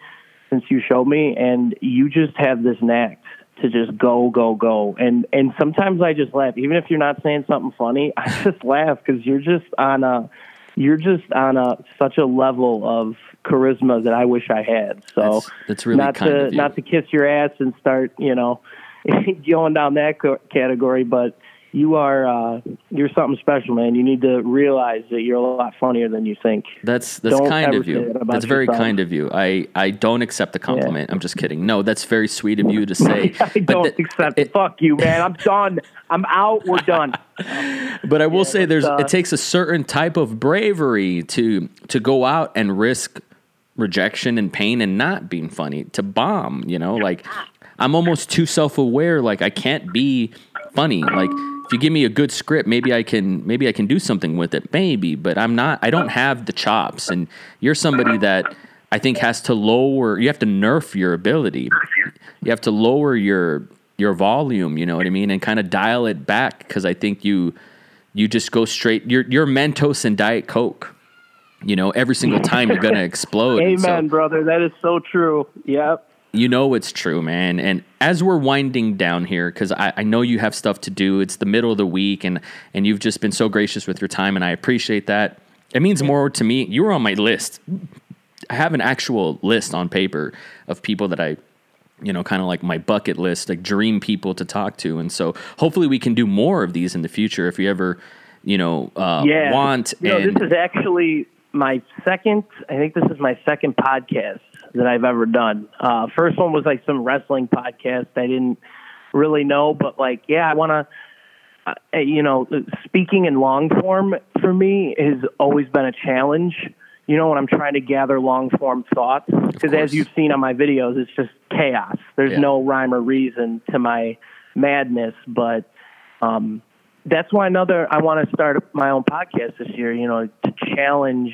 since you showed me, and you just have this knack to just go. And sometimes I just laugh, even if you're not saying something funny. I just laugh because you're just on a such a level of charisma that I wish I had. So that's really not to kiss your ass and start, you know, going down that category, but you are you're something special, man. You need to realize that you're a lot funnier than you think. That's don't kind of you. That's very yourself. Kind of you. I don't accept the compliment. Yeah. I'm just kidding. No, that's very sweet of you to say. I don't accept it. Fuck you, man. I'm done. I'm out. We're done. But I will say it takes a certain type of bravery to go out and risk rejection and pain and not being funny, to bomb, you know, like I'm almost too self-aware. Like I can't be funny. Like, if you give me a good script, maybe I can do something with it, maybe, but I don't have the chops. And you're somebody that I think you have to nerf your ability. You have to lower your volume, you know what I mean? And kind of dial it back. Cause I think you just go straight, you're Mentos and Diet Coke, you know, every single time you're going to explode. Amen, brother. That is so true. Yep. You know it's true, man. And as we're winding down here, because I know you have stuff to do. It's the middle of the week, and you've just been so gracious with your time, and I appreciate that. It means more to me. You were on my list. I have an actual list on paper of people that I, you know, kind of like my bucket list, like dream people to talk to. And so hopefully we can do more of these in the future if you ever, you know, want. You know, this is actually my second podcast that I've ever done. First one was like some wrestling podcast I didn't really know, but like, yeah, I want to, you know, speaking in long form for me has always been a challenge, you know, when I'm trying to gather long form thoughts, because as you've seen on my videos, it's just chaos. There's no rhyme or reason to my madness, but, that's why I want to start my own podcast this year, you know, to challenge,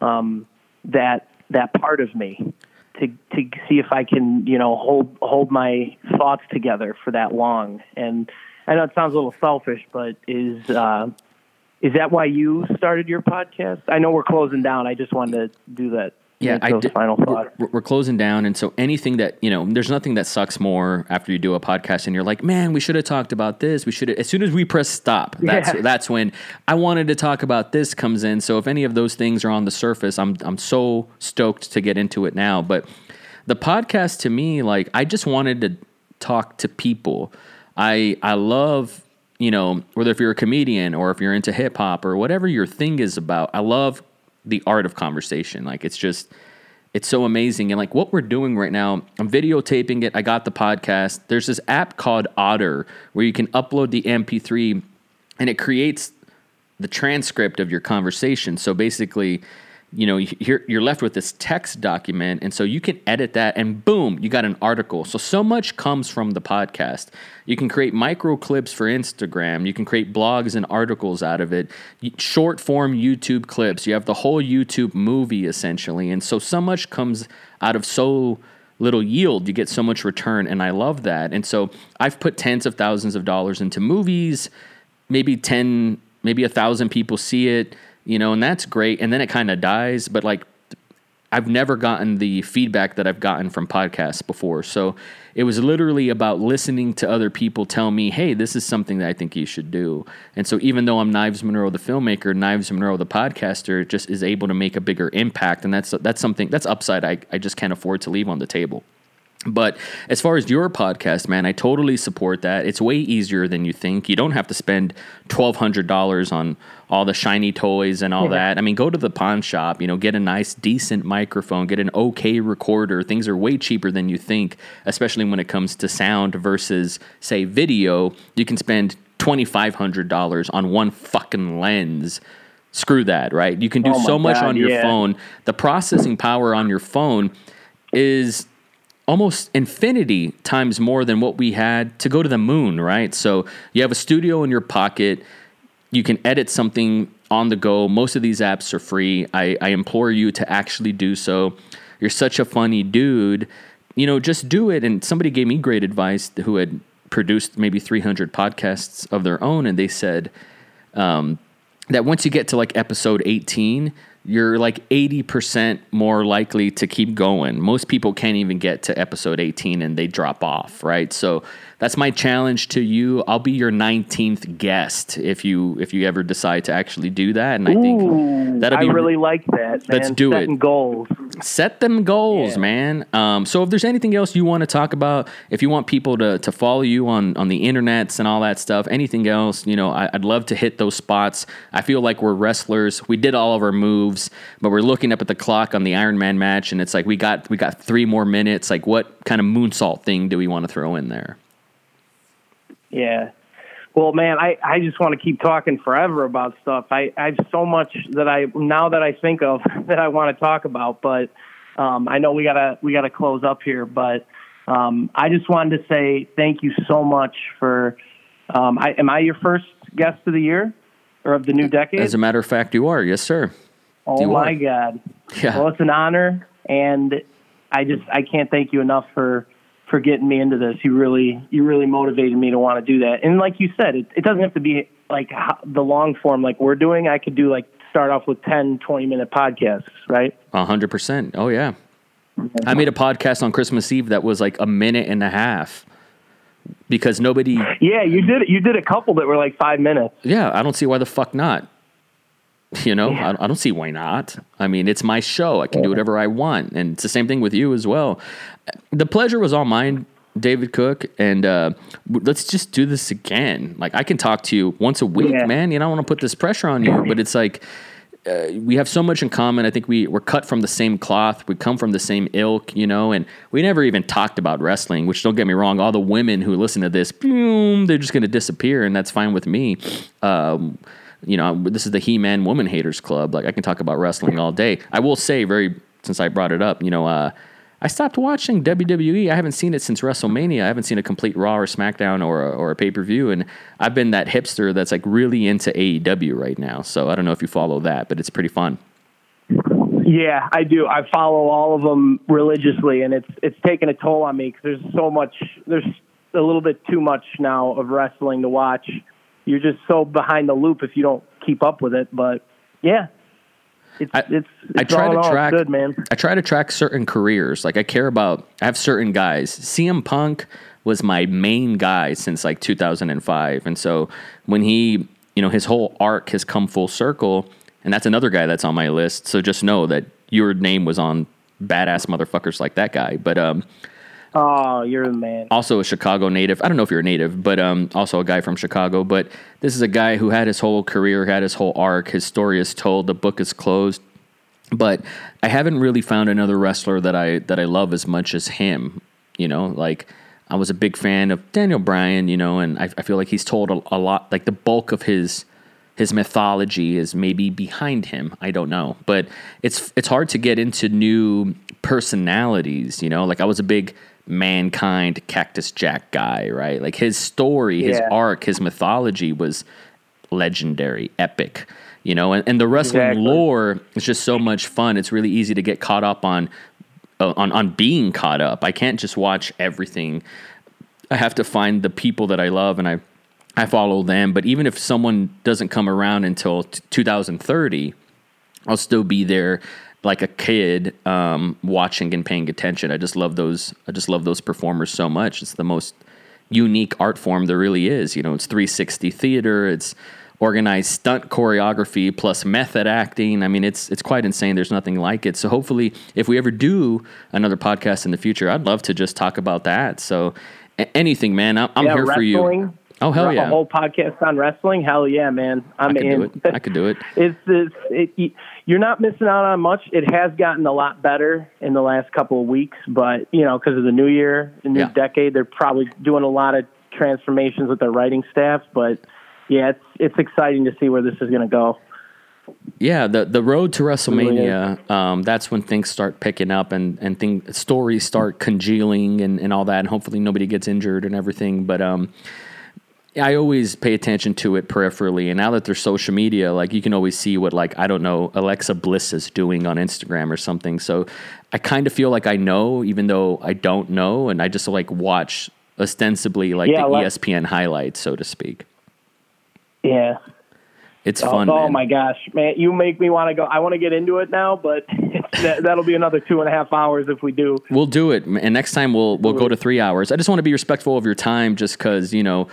that part of me to see if I can, you know, hold my thoughts together for that long. And I know it sounds a little selfish, but is that why you started your podcast? I know we're closing down. I just wanted to do that. Yeah, final thought. We're closing down. And so anything that, you know, there's nothing that sucks more after you do a podcast and you're like, man, we should have talked about this. We should have, as soon as we press stop, that's when I wanted to talk about this comes in. So if any of those things are on the surface, I'm so stoked to get into it now. But the podcast to me, like, I just wanted to talk to people. I love, you know, whether if you're a comedian or if you're into hip hop or whatever your thing is about, I love the art of conversation. Like, it's so amazing. And like what we're doing right now, I'm videotaping it. I got the podcast. There's this app called Otter where you can upload the MP3 and it creates the transcript of your conversation. So basically, you know, you're left with this text document, and so you can edit that and boom, you got an article. So much comes from the podcast. You can create micro clips for Instagram. You can create blogs and articles out of it. Short form YouTube clips. You have the whole YouTube movie essentially. And so much comes out of so little yield. You get so much return, and I love that. And so I've put tens of thousands of dollars into movies. Maybe 1,000 people see it. You know, and that's great. And then it kind of dies, but like I've never gotten the feedback that I've gotten from podcasts before. So it was literally about listening to other people tell me, hey, this is something that I think you should do. And so even though I'm Knives Monroe, the filmmaker, Knives Monroe, the podcaster, just is able to make a bigger impact. And that's something that's upside I just can't afford to leave on the table. But as far as your podcast, man, I totally support that. It's way easier than you think. You don't have to spend $1,200 on all the shiny toys and all that. I mean, go to the pawn shop, you know, get a nice, decent microphone, get an okay recorder. Things are way cheaper than you think, especially when it comes to sound versus, say, video. You can spend $2,500 on one fucking lens. Screw that, right? You can do so much on your phone. The processing power on your phone is almost infinity times more than what we had to go to the moon, right? So you have a studio in your pocket. You can edit something on the go. Most of these apps are free. I implore you to actually do so. You're such a funny dude. You know, just do it. And somebody gave me great advice who had produced maybe 300 podcasts of their own. And they said that once you get to like episode 18, you're like 80% more likely to keep going. Most people can't even get to episode 18 and they drop off, right? So that's my challenge to you. I'll be your 19th guest if you ever decide to actually do that. And I think that'll be... I really like that, man. Let's do it. Set them goals. Set them goals, man. So if there's anything else you want to talk about, if you want people to follow you on the internets and all that stuff, anything else, you know, I'd love to hit those spots. I feel like we're wrestlers. We did all of our moves, but we're looking up at the clock on the Iron Man match, and it's like we got 3 more minutes. Like, what kind of moonsault thing do we want to throw in there? Yeah. Well, man, I just want to keep talking forever about stuff. I have so much that now that I think of that I want to talk about, but I know we gotta close up here. But I just wanted to say thank you so much for. Am I your first guest of the year or of the new decade? As a matter of fact, you are. Yes, sir. Oh, my God. Yeah. Well, it's an honor, and I can't thank you enough for getting me into this. You really motivated me to want to do that. And like you said, it doesn't have to be like the long form like we're doing. I could do start off with 10, 20-minute podcasts, right? 100%. Oh, yeah. I made a podcast on Christmas Eve that was like a minute and a half. Because nobody... Yeah, you did a couple that were like 5 minutes. Yeah, I don't see why the fuck not. You know, yeah. I don't see why not. I mean, it's my show. I can do whatever I want. And it's the same thing with you as well. The pleasure was all mine, David Cook. And let's just do this again. Like, I can talk to you once a week, man. You know, I want to put this pressure on you. But it's like we have so much in common. I think we're cut from the same cloth. We come from the same ilk, you know. And we never even talked about wrestling, which, don't get me wrong, all the women who listen to this, boom, they're just going to disappear. And that's fine with me. You know, this is the He-Man Woman Haters Club. Like, I can talk about wrestling all day. I will say, since I brought it up, you know, I stopped watching WWE. I haven't seen it since WrestleMania. I haven't seen a complete Raw or SmackDown or a pay-per-view. And I've been that hipster that's like really into AEW right now. So I don't know if you follow that, but it's pretty fun. Yeah, I do. I follow all of them religiously, and it's taken a toll on me because there's so much. There's a little bit too much now of wrestling to watch. You're just so behind the loop if you don't keep up with it. But yeah, it's good, man. I try to track certain careers. Like, I have certain guys. CM Punk was my main guy since like 2005. And so when he, you know, his whole arc has come full circle, and that's another guy that's on my list. So just know that your name was on badass motherfuckers like that guy. But, oh, you're a man. Also a Chicago native. I don't know if you're a native, but also a guy from Chicago. But this is a guy who had his whole career, had his whole arc. His story is told. The book is closed. But I haven't really found another wrestler that I love as much as him. You know, like, I was a big fan of Daniel Bryan, you know, and I feel like he's told a lot, like the bulk of his mythology is maybe behind him. I don't know. But it's hard to get into new personalities, you know. Like, I was a big Mankind, Cactus Jack guy, right? Like, his story, his arc, his mythology was legendary, epic, you know, and the wrestling lore is just so much fun. It's really easy to get caught up on being caught up. I can't just watch everything. I have to find the people that I love, and I follow them. But even if someone doesn't come around until 2030, I'll still be there like a kid, watching and paying attention. I just love those performers so much. It's the most unique art form there really is. You know, it's 360 theater. It's organized stunt choreography plus method acting. I mean, it's quite insane. There's nothing like it. So hopefully if we ever do another podcast in the future, I'd love to just talk about that. So anything, man, I'm here for you. Oh, hell yeah. A whole podcast on wrestling? Hell yeah, man. I'm in. I could do it. You're not missing out on much. It has gotten a lot better in the last couple of weeks, but, you know, because of the new year, the new decade, they're probably doing a lot of transformations with their writing staff, but yeah, it's exciting to see where this is going to go. Yeah, the road to WrestleMania, that's when things start picking up and stories start congealing and all that, and hopefully nobody gets injured and everything, but I always pay attention to it peripherally, and now that there's social media, like you can always see what, like, I don't know, Alexa Bliss is doing on Instagram or something, so I kind of feel like I know, even though I don't know, and I just like watch ostensibly like the ESPN highlights, so to speak. Yeah. It's fun. Oh, man. My gosh, man. You make me want to go. I want to get into it now, but that'll be another 2.5 hours if we do. We'll do it. And next time we'll go to 3 hours. I just want to be respectful of your time just because, you know,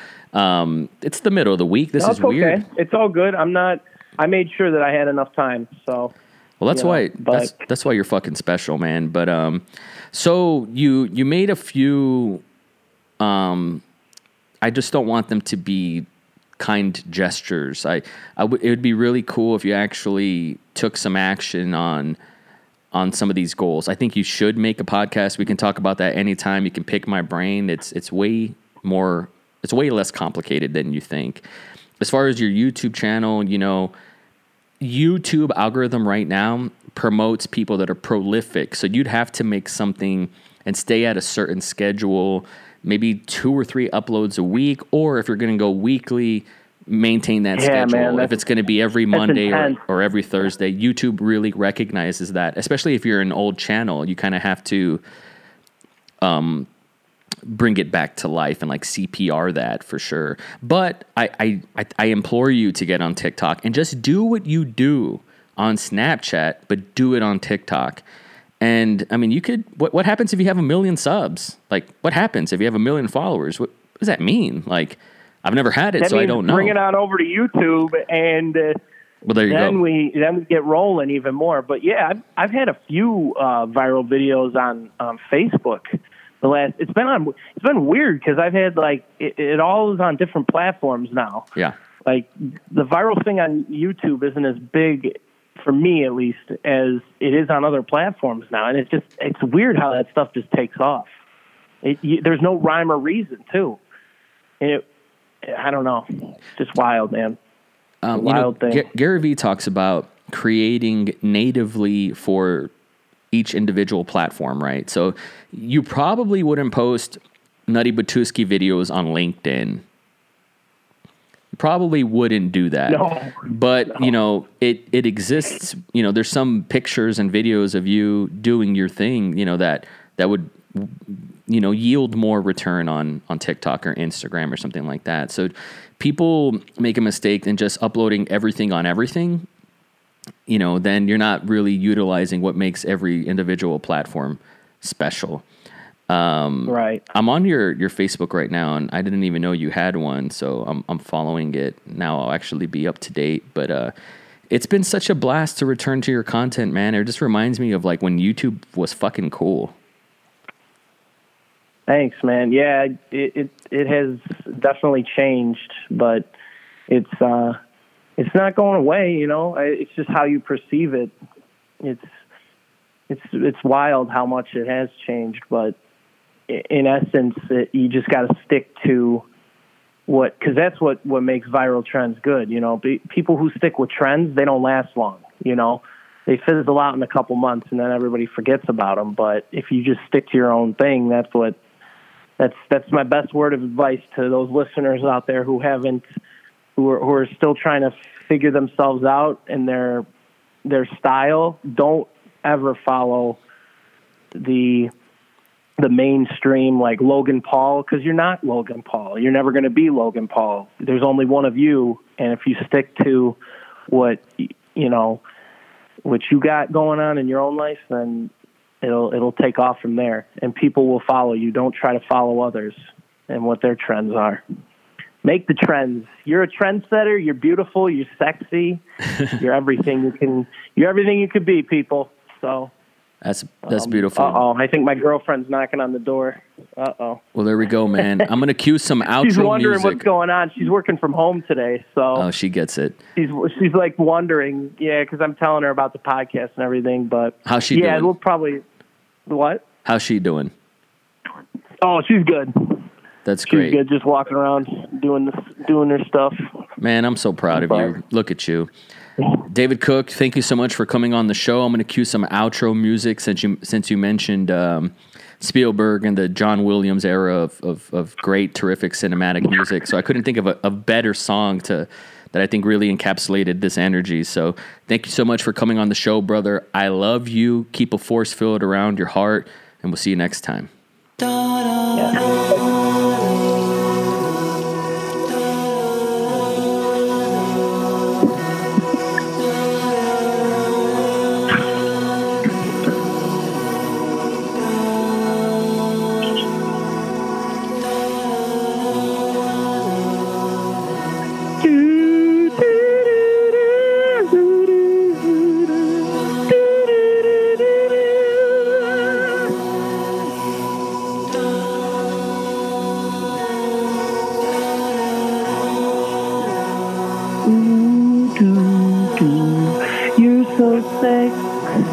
it's the middle of the week. This is weird. Okay. It's all good. I made sure that I had enough time. So, well, that's why you're fucking special, man. But, so you made a few, I just don't want them to be kind gestures. It would be really cool if you actually took some action on some of these goals. I think you should make a podcast. We can talk about that anytime. You can pick my brain. It's way less complicated than you think. As far as your YouTube channel, you know, YouTube algorithm right now promotes people that are prolific. So you'd have to make something and stay at a certain schedule, maybe 2 or 3 uploads a week, or if you're going to go weekly, maintain that schedule. Man, if it's going to be every Monday or every Thursday, YouTube really recognizes that, especially if you're an old channel. You kind of have to bring it back to life and like CPR that for sure. But I implore you to get on TikTok and just do what you do on Snapchat, but do it on TikTok. And I mean, you could. What happens if you have 1 million subs? Like, what happens if you have 1 million followers? What does that mean? Like, I've never had it, that so I don't know. Bring it on over to YouTube, and we get rolling even more. But yeah, I've had a few viral videos on Facebook. It's been weird because I've had like it all is on different platforms now. Yeah, like the viral thing on YouTube isn't as big, for me at least, as it is on other platforms now. And it's weird how that stuff just takes off. There's no rhyme or reason too. And I don't know. It's just wild, man. Thing. Gary Vee talks about creating natively for each individual platform, right? So you probably wouldn't post Nutty Batuski videos on LinkedIn. Probably wouldn't do that. No, but no. You know, it exists. You know, there's some pictures and videos of you doing your thing, you know, that would, you know, yield more return on TikTok or Instagram or something like that. So people make a mistake in just uploading everything on everything. You know, then you're not really utilizing what makes every individual platform special. Right. I'm on your Facebook right now, and I didn't even know you had one, so I'm following it now. I'll actually be up to date, but it's been such a blast to return to your content, man. It just reminds me of like when YouTube was fucking cool. Thanks, man. Yeah, it has definitely changed, but it's not going away. You know, it's just how you perceive it. It's wild how much it has changed, but in essence, you just got to stick to because that's what makes viral trends good. You know, people who stick with trends, they don't last long. You know, they fizzle out in a couple months and then everybody forgets about them. But if you just stick to your own thing, that's my best word of advice to those listeners out there who are still trying to figure themselves out and their style. Don't ever follow the mainstream like Logan Paul, because you're not Logan Paul. You're never going to be Logan Paul. There's only one of you, and if you stick to what you got going on in your own life, then it'll take off from there, and people will follow you. Don't try to follow others and what their trends are. Make the trends. You're a trendsetter. You're beautiful. You're sexy. You're everything you can. You're everything you could be, people. So that's beautiful. Uh-oh. I think my girlfriend's knocking on the door. Uh-oh. Well, there we go, man. I'm going to cue some outro music. She's wondering what's going on. She's working from home today, so. Oh, she gets it. She's like wondering, yeah, because I'm telling her about the podcast and everything, but. How's she doing? Yeah, we'll probably. What? How's she doing? Oh, she's good. That's great. She's good, just walking around doing her stuff. Man, I'm so proud of you. Look at you. David Cook, thank you so much for coming on the show. I'm going to cue some outro music since you mentioned Spielberg and the John Williams era of great, terrific cinematic music. So I couldn't think of a better song that I think really encapsulated this energy. So thank you so much for coming on the show, brother. I love you. Keep a force field around your heart, and we'll see you next time. Yeah.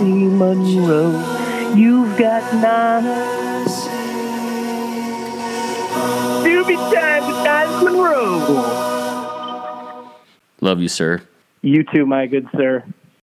Monroe, you've got knives. You'll be time with Knives Monroe. Love you, sir. You too, my good sir.